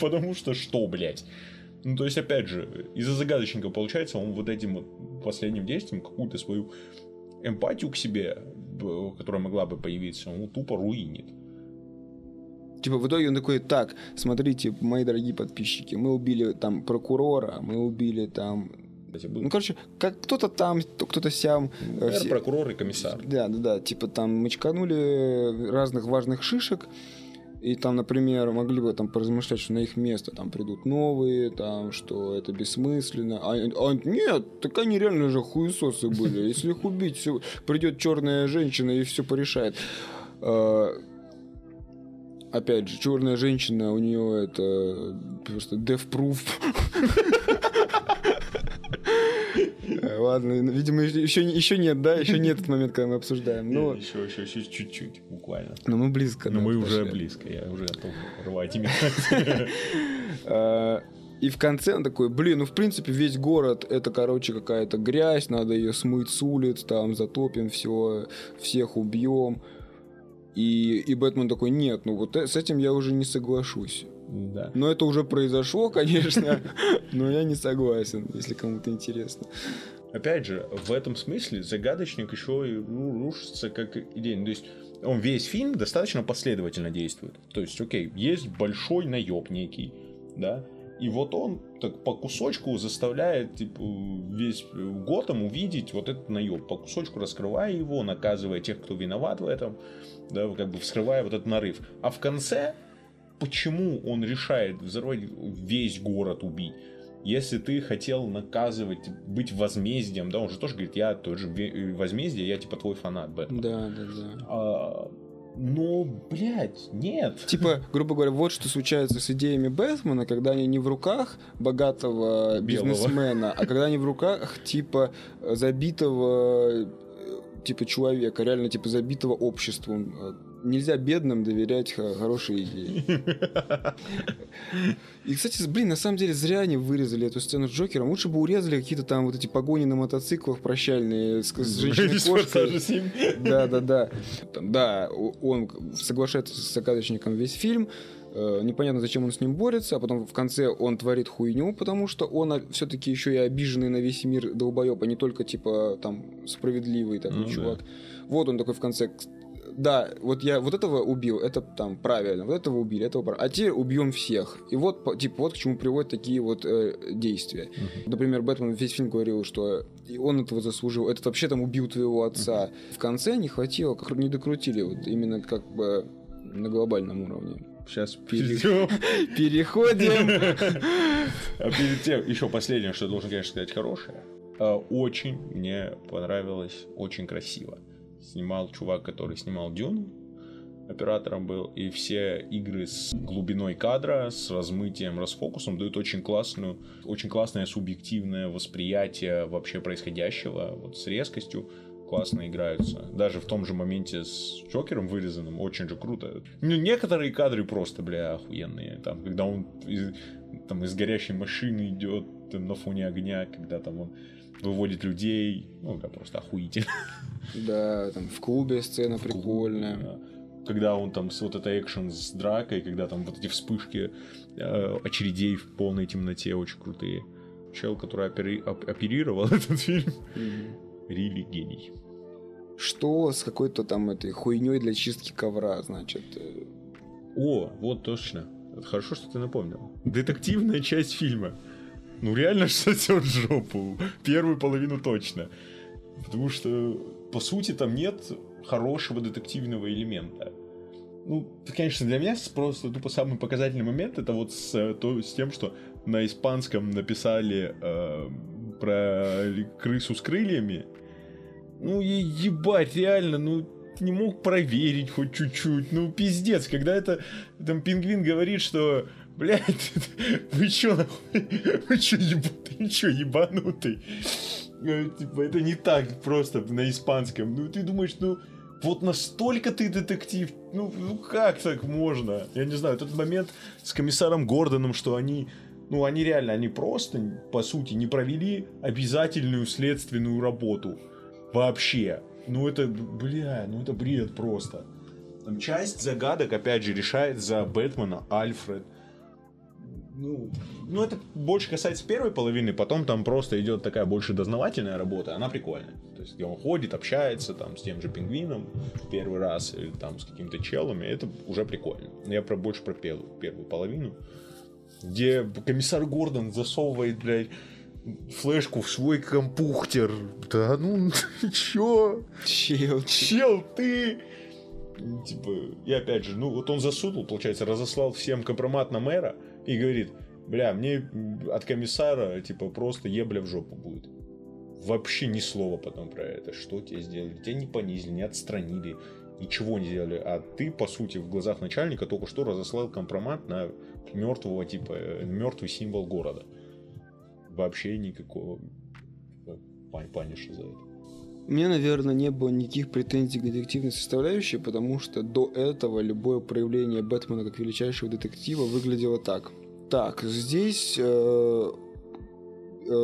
Потому что что, блядь? Ну, то есть, опять же, из-за Загадочника, получается, он вот этим вот последним действием какую-то свою эмпатию к себе, которая могла бы появиться, он тупо руинит. Типа в итоге он такой: так, смотрите, мои дорогие подписчики, мы убили там прокурора, мы убили там... Ну, короче, как кто-то там, кто-то сям... Мэр, все... прокурор и комиссар. Да, да, да, типа там мы чканули разных важных шишек, и там, например, могли бы там поразмышлять, что на их место там придут новые, там, что это бессмысленно. А, а нет, так они реально же хуесосы были. Если их убить, все, придет черная женщина и все порешает. Опять же, черная женщина, у нее это просто death-proof. Ладно, видимо, еще нет, да? Еще нет этот момент, когда мы обсуждаем. Еще, еще, еще чуть-чуть, буквально. Но мы близко. Но мы уже близко, я уже готов рвать именно. И в конце он такой: блин, ну в принципе весь город это, короче, какая-то грязь, надо ее смыть с улиц, там затопим все, всех убьем. И, и Бэтмен такой: нет, ну вот с этим я уже не соглашусь. Да. Но это уже произошло, конечно, но я не согласен, если кому-то интересно. Опять же, в этом смысле Загадочник еще и рушится как идея. То есть он весь фильм достаточно последовательно действует. То есть, окей, есть большой наеб некий, да, и вот он так по кусочку заставляет типа, весь Готэм увидеть вот этот наеб, по кусочку раскрывая его, наказывая тех, кто виноват в этом, да, как бы вскрывая вот этот нарыв. А в конце, почему он решает взорвать весь город, убить? Если ты хотел наказывать, быть возмездием, да, он же тоже говорит: я тоже возмездие, я типа твой фанат, Бэтмен. Да, да, да. А, Ну, блядь, нет. Типа, грубо говоря, вот что случается с идеями Бэтмена, когда они не в руках богатого белого бизнесмена, а когда они в руках, типа, забитого, типа, человека, реально, типа, забитого обществом. Нельзя бедным доверять хорошей идее. И, кстати, блин, на самом деле зря они вырезали эту сцену с Джокером. Лучше бы урезали какие-то там вот эти погони на мотоциклах прощальные с, с женщиной-кошкой. Да-да-да. Да, он соглашается с загадочником весь фильм. Непонятно, зачем он с ним борется, а потом в конце он творит хуйню, потому что он все-таки еще и обиженный на весь мир долбоеб, а не только, типа, там, справедливый такой, ну, чувак. Да. Вот он такой в конце... Да, вот я вот этого убил, это там правильно, вот этого убили, этого правильно. А теперь убьем всех. И вот, типа, вот к чему приводят такие вот э, действия. Uh-huh. Например, Бэтмен весь фильм говорил, что он этого заслужил, этот вообще там убил твоего отца. Uh-huh. В конце не хватило, как не докрутили, вот именно как бы на глобальном уровне. Сейчас перейдем. Переходим. А перед тем, еще последнее, что я должен, конечно, сказать, хорошее. Очень мне понравилось, очень красиво. Снимал чувак, который снимал «Дюну», оператором был, и все игры с глубиной кадра, с размытием, расфокусом дают очень классную, очень классное субъективное восприятие вообще происходящего, вот с резкостью классно играются. Даже в том же моменте с Джокером вырезанным, очень же круто. Ну, некоторые кадры просто, бля, охуенные, там, когда он из, там, из горящей машины идет там, на фоне огня, когда там он выводит людей, ну, да, просто охуительно. Да, там в клубе сцена в прикольная. Клубе, да. Когда он там с вот этой экшен с дракой, когда там вот эти вспышки э, очередей в полной темноте очень крутые. Чел, который опери... оперировал этот фильм, рили mm-hmm. гений. Что с какой-то там этой хуйней для чистки ковра, значит? О, вот точно. Хорошо, что ты напомнил. Детективная часть фильма. Ну реально сосёт жопу. Первую половину точно. Потому что, по сути, там нет хорошего детективного элемента. Ну, конечно, для меня просто тупо самый показательный момент это вот с, то, с тем, что на испанском написали э, про крысу с крыльями. Ну, ебать, реально, ну, не мог проверить хоть чуть-чуть. Ну, пиздец, когда это там пингвин говорит, что... Блядь, вы чё нахуй? Вы чё ебанутый? Вы чё ебанутый? Ну, типа, это не так просто на испанском. Ну, ты думаешь, ну, вот настолько ты детектив? Ну, ну как так можно? Я не знаю, этот момент с комиссаром Гордоном, что они... Ну, они реально, они просто, по сути, не провели обязательную следственную работу. Вообще. Ну, это, бля, ну это бред просто. Там часть загадок, опять же, решает за Бэтмена Альфред. Ну, ну, это больше касается первой половины, потом там просто идет такая больше дознавательная работа, она прикольная. То есть, где он ходит, общается там с тем же пингвином в первый раз, или там с какими-то челами, это уже прикольно. Я про, больше про первую, первую половину, где комиссар Гордон засовывает, блядь, флешку в свой компьютер. Да ну, чё? Чел, чел ты... Типа, и опять же, ну, вот он засудил, получается, разослал всем компромат на мэра, и говорит, бля, мне от комиссара, типа, просто ебля в жопу будет. Вообще ни слова потом про это. Что тебе сделали? Тебя не понизили, не отстранили, ничего не сделали. А ты, по сути, в глазах начальника только что разослал компромат на мертвого, типа, мертвый символ города. Вообще никакого паниша за это. У меня, наверное, не было никаких претензий к детективной составляющей, потому что до этого любое проявление Бэтмена как величайшего детектива выглядело так. Так, здесь э, э,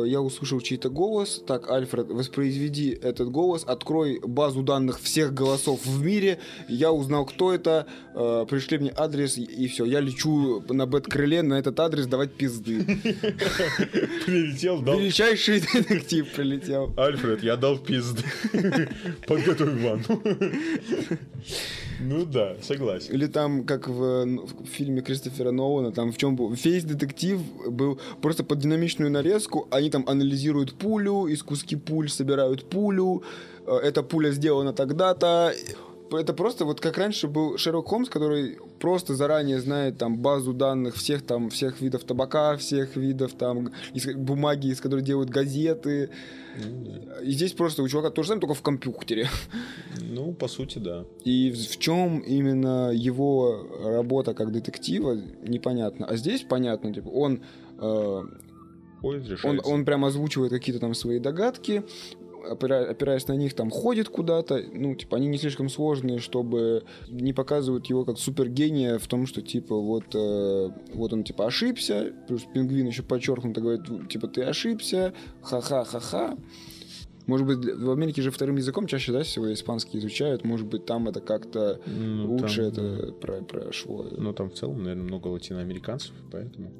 я услышал чей-то голос. Так, Альфред, воспроизведи этот голос, открой базу данных всех голосов в мире. Я узнал, кто это, э, пришли мне адрес, и, и все. Я лечу на Бэт-крыле на этот адрес давать пизды. Прилетел, дал. Величайший детектив прилетел. Альфред, я дал пизды. Подготовь ванну. Ну да, согласен. Или там, как в, в фильме Кристофера Нолана, там в чем был весь детектив был просто под динамичную нарезку. Они там анализируют пулю, из куски пуль собирают пулю. Эта пуля сделана тогда-то. это просто вот как раньше был Шерлок Холмс, который просто заранее знает там базу данных всех там всех видов табака, всех видов там из, бумаги, из которой делают газеты. Mm-hmm. И здесь просто у чувака то же самое, только в компьютере. Ну, по сути, да. И в чем именно его работа как детектива, непонятно. А здесь понятно, типа, он, э, он, он прям озвучивает какие-то там свои догадки, опираясь на них, там ходит куда-то. Ну, типа, они не слишком сложные, чтобы не показывать его как супергения в том, что, типа, вот, э, вот он, типа, ошибся. Плюс пингвин еще подчеркнуто говорит, типа, ты ошибся, ха-ха-ха-ха. Может быть, в Америке же вторым языком чаще, да, всего испанский изучают. Может быть, там это как-то ну, лучше там, это да. прошло. Но там в целом, наверное, много латиноамериканцев, поэтому...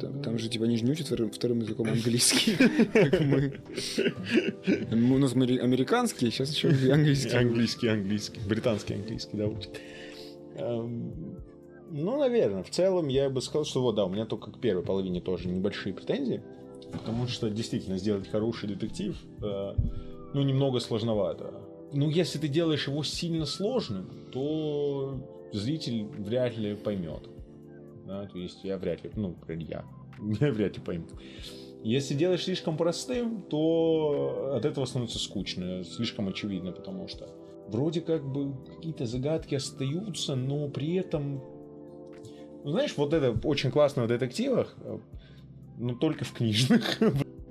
Там, там же, типа, они же не учат вторым, вторым языком английский, как мы. У нас американский, сейчас еще английский. Английский, английский. Британский английский, да, учат. Ну, наверное, в целом я бы сказал, что вот, да, у меня только к первой половине тоже небольшие претензии, потому что действительно сделать хороший детектив, ну, немного сложновато. Ну, если ты делаешь его сильно сложным, то зритель вряд ли поймет. Да, то есть я вряд ли, ну, я, я вряд ли пойму. Если делаешь слишком простым, то от этого становится скучно, слишком очевидно, потому что вроде как бы какие-то загадки остаются, но при этом, ну, знаешь, вот это очень классно в детективах, но только в книжных,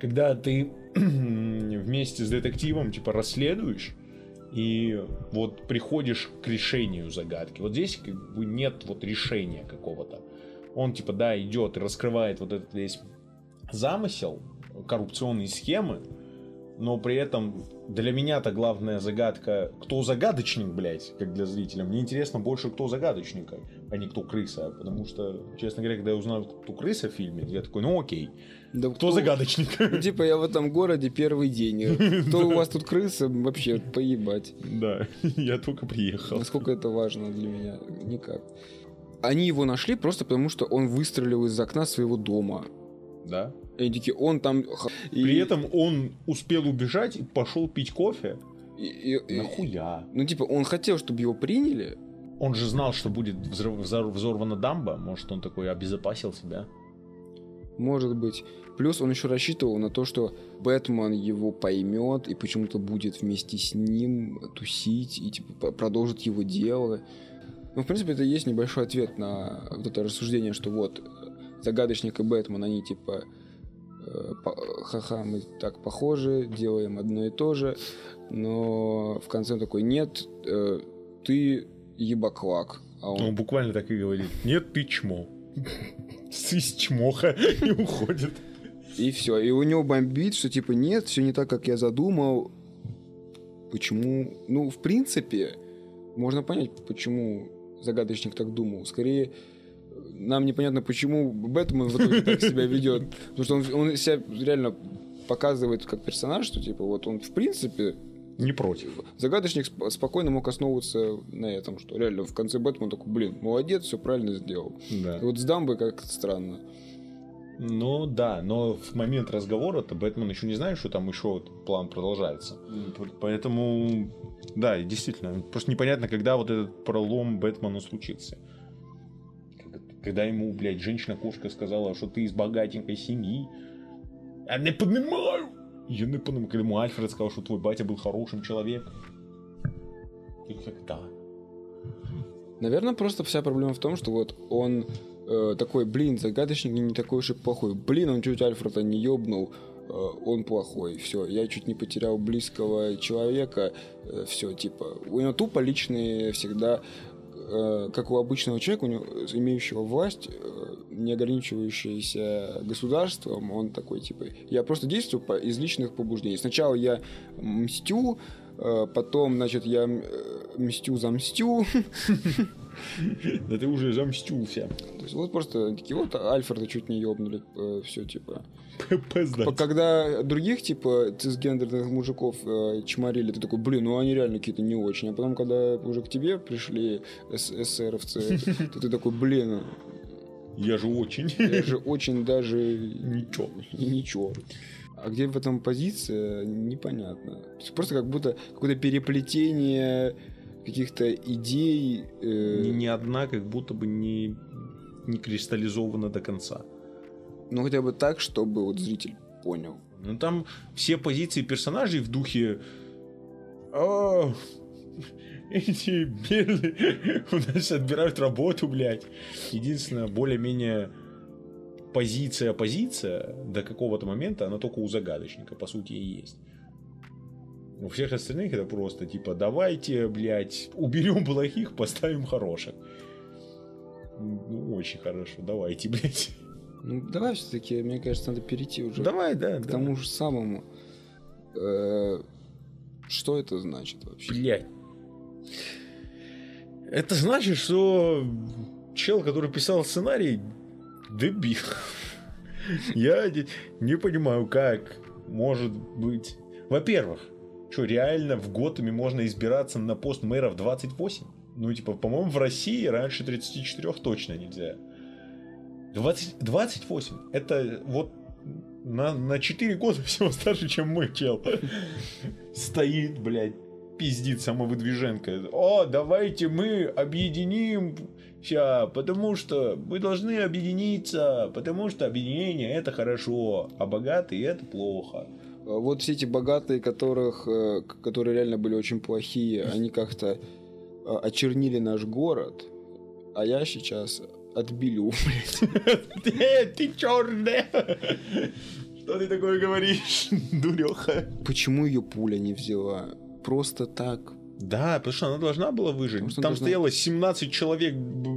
когда ты вместе с детективом типа расследуешь. И вот приходишь к решению загадки. Вот здесь как бы нет вот решения какого-то. Он типа, да, идет и раскрывает вот этот весь замысел, коррупционные схемы, но при этом для меня-то главная загадка, кто загадочник, блять, как для зрителя. Мне интересно больше, кто загадочник, а не кто крыса. Потому что, честно говоря, когда я узнал, кто крыса в фильме, я такой, ну окей. Да кто, кто загадочник? Типа я в этом городе первый день. Кто у вас тут крыса, вообще поебать. Да, я только приехал. Насколько это важно для меня? Никак. Они его нашли просто потому, что он выстрелил из окна своего дома. Да. И такие, он там... При и... этом он успел убежать и пошел пить кофе. И, и, Нахуя? И, ну, типа, он хотел, чтобы его приняли. Он же знал, что будет взор- взорвана дамба. Может, он такой обезопасил себя? Может быть. Плюс он еще рассчитывал на то, что Бэтмен его поймет и почему-то будет вместе с ним тусить и типа продолжит его дело. Ну, в принципе, это и есть небольшой ответ на вот это рассуждение, что вот загадочник и Бэтмен, они типа... ха-ха, мы так похожи, делаем одно и то же, но в конце он такой, нет, э, ты ебаклак. А он... он буквально так и говорит, нет, ты чмо. Сысь чмоха и уходит. И все, и у него бомбит, что типа нет, все не так, как я задумал. Почему? Ну, в принципе, можно понять, почему загадочник так думал. Скорее, нам непонятно, почему Бэтмен в итоге так себя ведет. Потому что он, он себя реально показывает как персонаж, что типа вот он в принципе не против. Загадочник сп- спокойно мог основываться на этом, что реально в конце Бэтмен такой, блин, молодец, все правильно сделал. Да. И вот с дамбой как-то странно. Ну да, но в момент разговора-то Бэтмен еще не знает, что там еще план продолжается. Поэтому, да, действительно, просто непонятно, когда вот этот пролом Бэтмена случится. Когда ему, блядь, женщина-кошка сказала, что ты из богатенькой семьи. Я не понимаю. Я не понимаю. Когда ему Альфред сказал, что твой батя был хорошим человеком. И как да. Наверное, просто вся проблема в том, что вот он э, такой, блин, загадочник не такой уж и плохой. Блин, он чуть Альфреда не ёбнул. Э, он плохой. Все, я чуть не потерял близкого человека. Э, все, типа. У него тупо личные всегда... как у обычного человека, у него, имеющего власть, не ограничивающаяся государством, он такой, типа, я просто действую по, из личных побуждений. Сначала я мстю, потом, значит, я мстю за мстю. Да ты уже замстюся. То есть вот просто такие вот Альфреда чуть не ёбнули, все типа. Когда других, типа, цисгендерных мужиков чморили, ты такой, блин, ну они реально какие-то не очень. А потом, когда уже к тебе пришли эсеровцы, то ты такой, блин, я же очень. Я же очень даже... Ничего. Ничего. А где в этом позиция, непонятно. Просто как будто какое-то переплетение... каких-то идей... Э... Ни, ни одна как будто бы не, не кристаллизована до конца. Ну, хотя бы так, чтобы вот зритель понял. Ну, там все позиции персонажей в духе... О, эти белые у нас отбирают работу, блядь. Единственное, более-менее... Позиция, позиция до какого-то момента, она только у загадочника, по сути, и есть. У всех остальных это просто, типа, давайте, блядь, уберем плохих, поставим хороших. Ну, очень хорошо, давайте, блядь. Ну, давай все-таки, мне кажется, надо перейти уже давай, да, к да. тому же самому. Э-э- что это значит вообще? Блядь. Это значит, что чел, который писал сценарий, дебил. Я не понимаю, как может быть. Во-первых, что, реально в Готэме можно избираться на пост мэра в двадцать восемь? Ну, типа, по-моему, в России раньше тридцати четырёх точно нельзя. двадцать, двадцать восемь. Это вот на, на четыре года всего старше, чем мой чел. Стоит, блядь, пиздит самовыдвиженка. О, давайте мы объединим... Сейчас, потому что мы должны объединиться, потому что объединение это хорошо, а богатые это плохо. Вот все эти богатые, которых, которые реально были очень плохие, они как-то очернили наш город, а я сейчас отбелю, блядь. Ты черная! Что ты такое говоришь, дуреха? Почему ее пуля не взяла? Просто так. Да, потому что она должна была выжить. Там должна... стояло семнадцать человек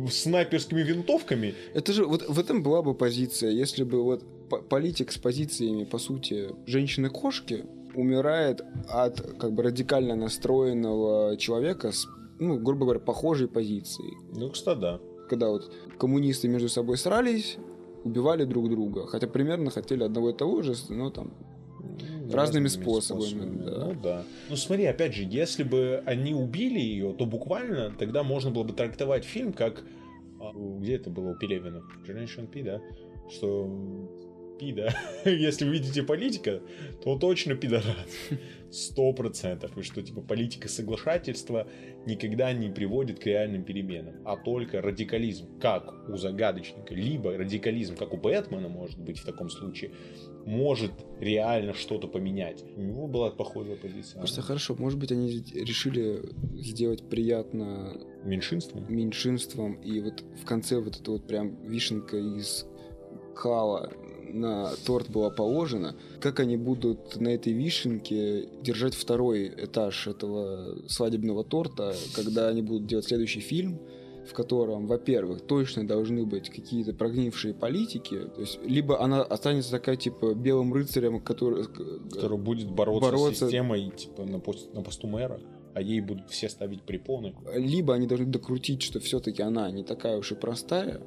с снайперскими винтовками. Это же, вот в этом была бы позиция, если бы вот политик с позициями, по сути, женщины-кошки умирает от как бы радикально настроенного человека с, ну, грубо говоря, похожей позицией. Ну, кстати, да. Когда вот коммунисты между собой срались, убивали друг друга. Хотя примерно хотели одного и того же, но там... Разными, разными способами, способами. Да. Ну да. Ну смотри, опять же, если бы они убили ее, то буквально тогда можно было бы трактовать фильм как... Где это было у Пелевина? Generation P, да? Что P, да? Если вы видите политика, то точно пидорас. Сто процентов. И что типа политика соглашательства никогда не приводит к реальным переменам, а только радикализм, как у загадочника. Либо радикализм, как у Бэтмена, может быть в таком случае, может реально что-то поменять. У него была похожая позиция. Просто хорошо, может быть, они решили сделать приятно меньшинством. Меньшинством. И вот в конце вот эта вот прям вишенка из кала на торт была положена. Как они будут на этой вишенке держать второй этаж этого свадебного торта, когда они будут делать следующий фильм, в котором, во-первых, точно должны быть какие-то прогнившие политики, то есть либо она останется такая типа белым рыцарем, который, который будет бороться, бороться с системой типа на, пост, на посту мэра, а ей будут все ставить препоны. Либо они должны докрутить, что все-таки она не такая уж и простая.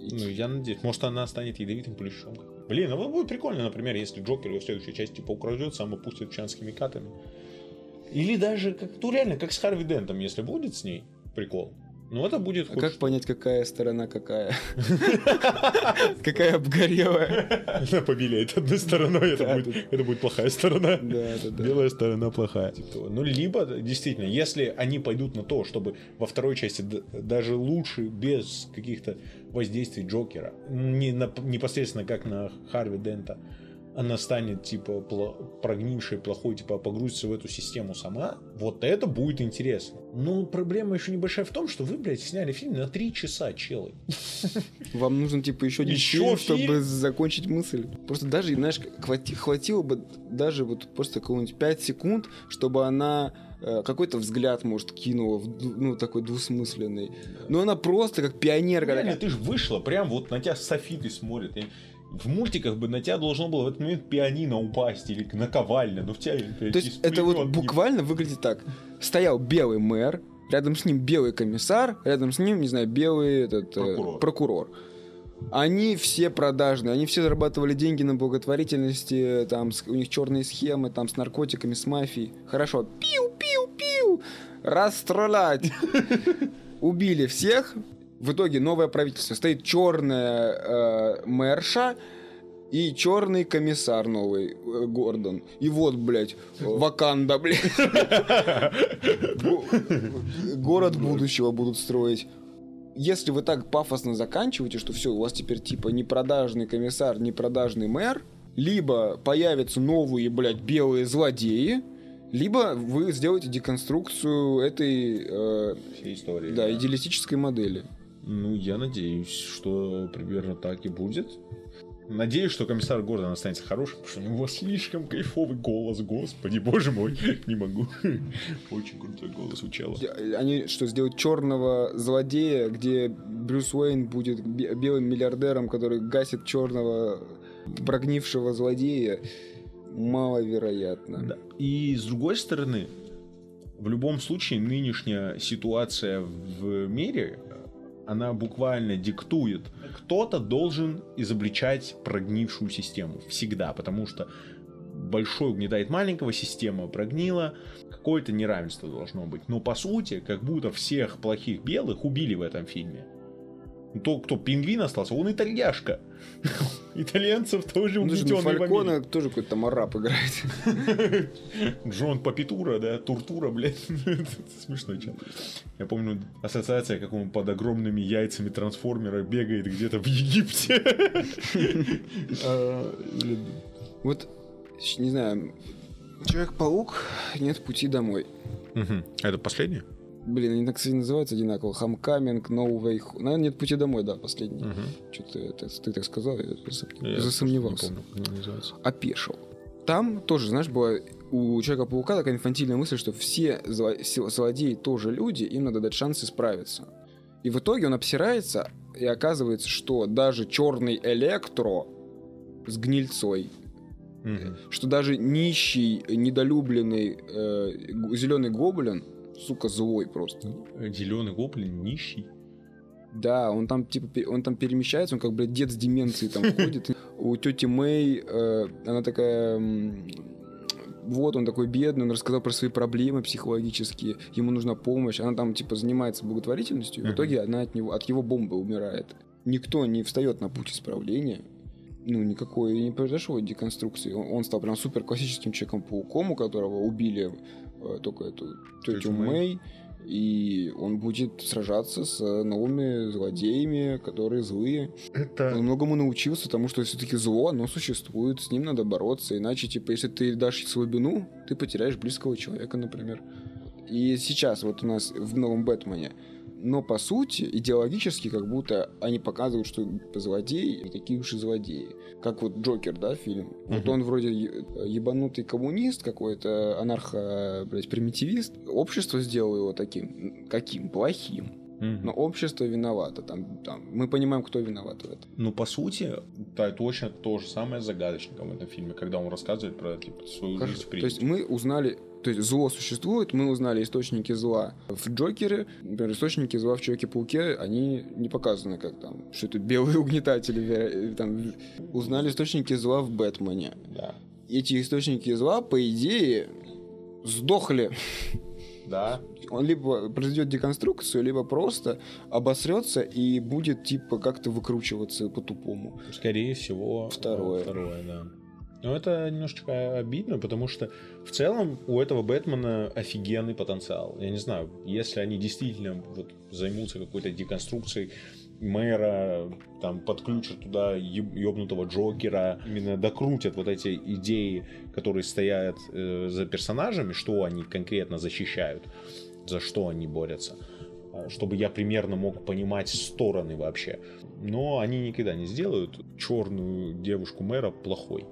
И... Ну, я надеюсь, может, она станет ядовитым плющом. Блин, ну будет прикольно, например, если Джокер в следующей части типа украдет, сам опустит в чан с химикатами. Или даже, как, ну реально, как с Харви Дентом, если будет с ней прикол. Ну, это будет... А как понять, какая сторона какая? Какая обгорелая? Она побелеет одной стороной, это будет плохая сторона. Белая сторона плохая. Ну, либо, действительно, если они пойдут на то, чтобы во второй части даже лучше, без каких-то воздействий Джокера, непосредственно как на Харви Дента, она станет, типа, прогнившей, плохой, типа, погрузится в эту систему сама, вот это будет интересно. Но проблема еще небольшая в том, что вы, блядь, сняли фильм на три часа, челы. Вам нужно, типа, еще десять, чтобы закончить мысль. Просто даже, знаешь, хватило бы даже вот просто какого-нибудь пять секунд, чтобы она... Какой-то взгляд, может, кинула, ну, такой двусмысленный. Но она просто как пионерка. Реально, ты же вышла, прям вот на тебя софиты смотрят. В мультиках бы на тебя должно было в этот момент пианино упасть или наковальня, но в тебя... То есть это вот буквально выглядит так. Стоял белый мэр, рядом с ним белый комиссар, рядом с ним, не знаю, белый этот, прокурор. Э, прокурор. Они все продажные, они все зарабатывали деньги на благотворительности, там у них черные схемы, там с наркотиками, с мафией. Хорошо, пиу-пиу-пиу, расстрелять. Убили всех. В итоге новое правительство. Стоит черная э, мэрша и черный комиссар новый, Гордон. И вот, блядь, Ваканда, блядь. Город будущего будут строить. Если вы так пафосно заканчиваете, что все, у вас теперь типа непродажный комиссар, непродажный мэр, либо появятся новые, блядь, белые злодеи, либо вы сделаете деконструкцию этой э, истории, да, да, идеалистической модели. Ну, я надеюсь, что примерно так и будет. Надеюсь, что комиссар Гордон останется хорошим, потому что у него слишком кайфовый голос, господи, боже мой, не могу. Очень крутой голос у чела. Они что, сделают черного злодея, где Брюс Уэйн будет белым миллиардером, который гасит черного прогнившего злодея? Маловероятно. Да. И с другой стороны, в любом случае, нынешняя ситуация в мире, она буквально диктует. Кто-то должен изобличать прогнившую систему. Всегда. Потому что большой угнетает маленького, система прогнила. Какое-то неравенство должно быть. Но по сути, как будто всех плохих белых убили в этом фильме. Тот, кто пингвин остался, он итальяшка. Итальянцев тоже угнетённый в Америке. Фалькона тоже какой-то марап играет. Джон Папитура, да, Туртура, блядь. Смешной чел. Я помню, ассоциация, как он под огромными яйцами трансформера бегает где-то в Египте. Вот, не знаю, Человек-паук, нет пути домой. Это последнее? Блин, они, кстати, называются одинаково. Homecoming, No Way Home. Наверное, нет пути домой, да, последний. Угу. Что-то ты, ты так сказал, я, я засомневался. Не помню, опешил. Там тоже, знаешь, была у Человека-паука такая инфантильная мысль, что все злодеи тоже люди, им надо дать шанс исправиться. И в итоге он обсирается, и оказывается, что даже черный Электро с гнильцой, угу, что даже нищий, недолюбленный э, зеленый гоблин, сука, злой просто. Зеленый гоблин, нищий. Да, он там типа он там перемещается, он как, блядь, дед с деменцией там ходит. У тети Мэй, э, она такая, вот он такой бедный, он рассказал про свои проблемы психологические, ему нужна помощь, она там типа занимается благотворительностью, и в итоге она от него, от его бомбы умирает. Никто не встает на путь исправления. Ну, никакой не произошло деконструкции. Он, он стал прям супер классическим Человеком-пауком, у которого убили э, только эту тетю Мэй. Мэй. И он будет сражаться с новыми злодеями, которые злые. Это... Он многому научился, потому что все-таки зло, оно существует, с ним надо бороться. Иначе, типа, если ты дашь слабину, ты потеряешь близкого человека, например. И сейчас вот у нас в новом «Бэтмене». Но, по сути, идеологически, как будто они показывают, что злодеи не такие уж и злодеи. Как вот Джокер, да, фильм. Uh-huh. Вот он вроде ебанутый коммунист какой-то, анархо, блядь, примитивист. Общество сделало его таким. Каким? Плохим. Uh-huh. Но общество виновато. Там, там. Мы понимаем, кто виноват в этом. Ну, по сути, да, точно то же самое с загадочником в этом фильме, когда он рассказывает про типа, свою жизнь в принципе. То есть мы узнали... То есть зло существует, мы узнали источники зла в Джокере, например, источники зла в Человеке-пауке, они не показаны как там, что это белые угнетатели, там, узнали источники зла в Бэтмене. Да. Эти источники зла, по идее, сдохли. Да. Он либо произойдет деконструкцию, либо просто обосрется и будет типа как-то выкручиваться по-тупому. Скорее всего, второе. Второе, да. Но это немножечко обидно, потому что в целом у этого Бэтмена офигенный потенциал. Я не знаю, если они действительно вот займутся какой-то деконструкцией мэра, там, подключат туда ёбнутого Джокера, именно докрутят вот эти идеи, которые стоят э, за персонажами, что они конкретно защищают, за что они борются, чтобы я примерно мог понимать стороны вообще. Но они никогда не сделают черную девушку мэра плохой.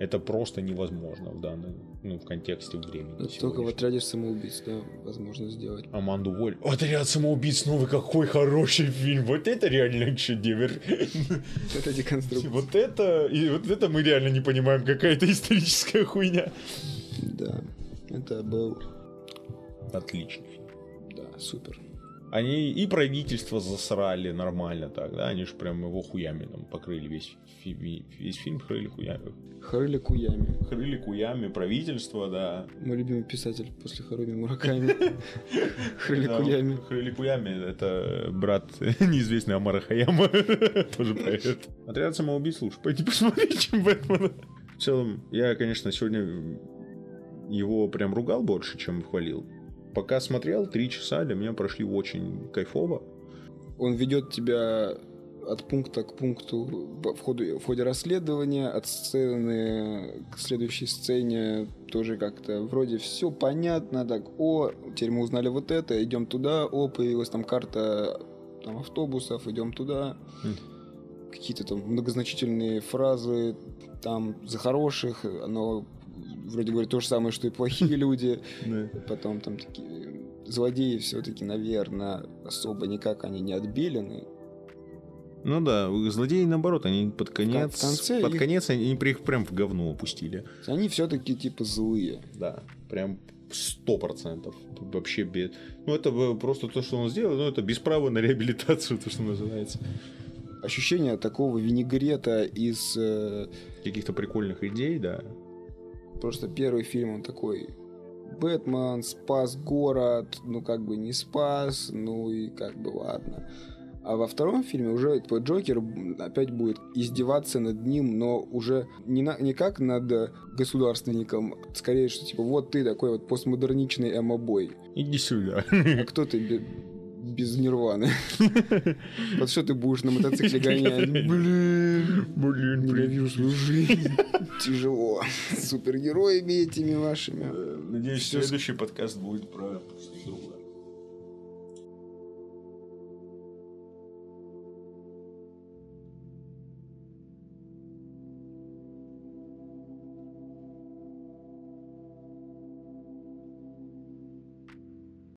Это просто невозможно в данном, ну, в контексте времени. Только в «Отряде самоубийц», да, возможно сделать. Аманду Воль. «Отряд самоубийц» новый, какой хороший фильм. Вот это реально шедевр. Вот это деконструкция. Вот это, и вот это мы реально не понимаем, какая-то историческая хуйня. Да, это был отличный фильм. Да, супер. Они и правительство засрали нормально так, да? Они же прям его хуями там покрыли весь, фи- весь фильм, хрыли хуями. Хрыли куями. Хрыли куями, правительство, да. Мой любимый писатель после Харуки Мураками. Хрыли куями. Хрыли куями, это брат неизвестный Амара Хаяма. Тоже поэт. Отряд самоубийц лучше пойди посмотреть, чем Бэтмена. В целом, я, конечно, сегодня его прям ругал больше, чем хвалил. Пока смотрел, три часа для меня прошли очень кайфово. Он ведет тебя от пункта к пункту в ходе, в ходе расследования, от сцены к следующей сцене, тоже как-то вроде все понятно, так, о, теперь мы узнали вот это, идем туда, о, появилась там карта там, автобусов, идем туда. Mm. Какие-то там многозначительные фразы, там, за хороших, оно... Вроде говорят то же самое, что и плохие люди. Потом там такие злодеи все-таки, наверное, особо никак они не отбелены. Ну да, злодеи наоборот, они под конец. В конце под их... конец они прям в говно опустили. Они все-таки типа злые. Да, прям сто процентов. Вообще без. Ну, это просто то, что он сделал, но это без права на реабилитацию, то, что называется. Ощущение такого винегрета из каких-то прикольных идей, да. Просто первый фильм, он такой, Бэтмен спас город, ну как бы не спас, ну и как бы ладно. А во втором фильме уже твой Джокер опять будет издеваться над ним, но уже не, на, не как над государственником, скорее, что типа вот ты такой вот постмодерничный эмо-бой. Иди сюда. А кто ты без, без нирваны? Вот что ты будешь на мотоцикле гонять? Блин, блин, ненавижу свою жизнь. Тяжело. С супергероями этими вашими. Надеюсь, все... следующий подкаст будет про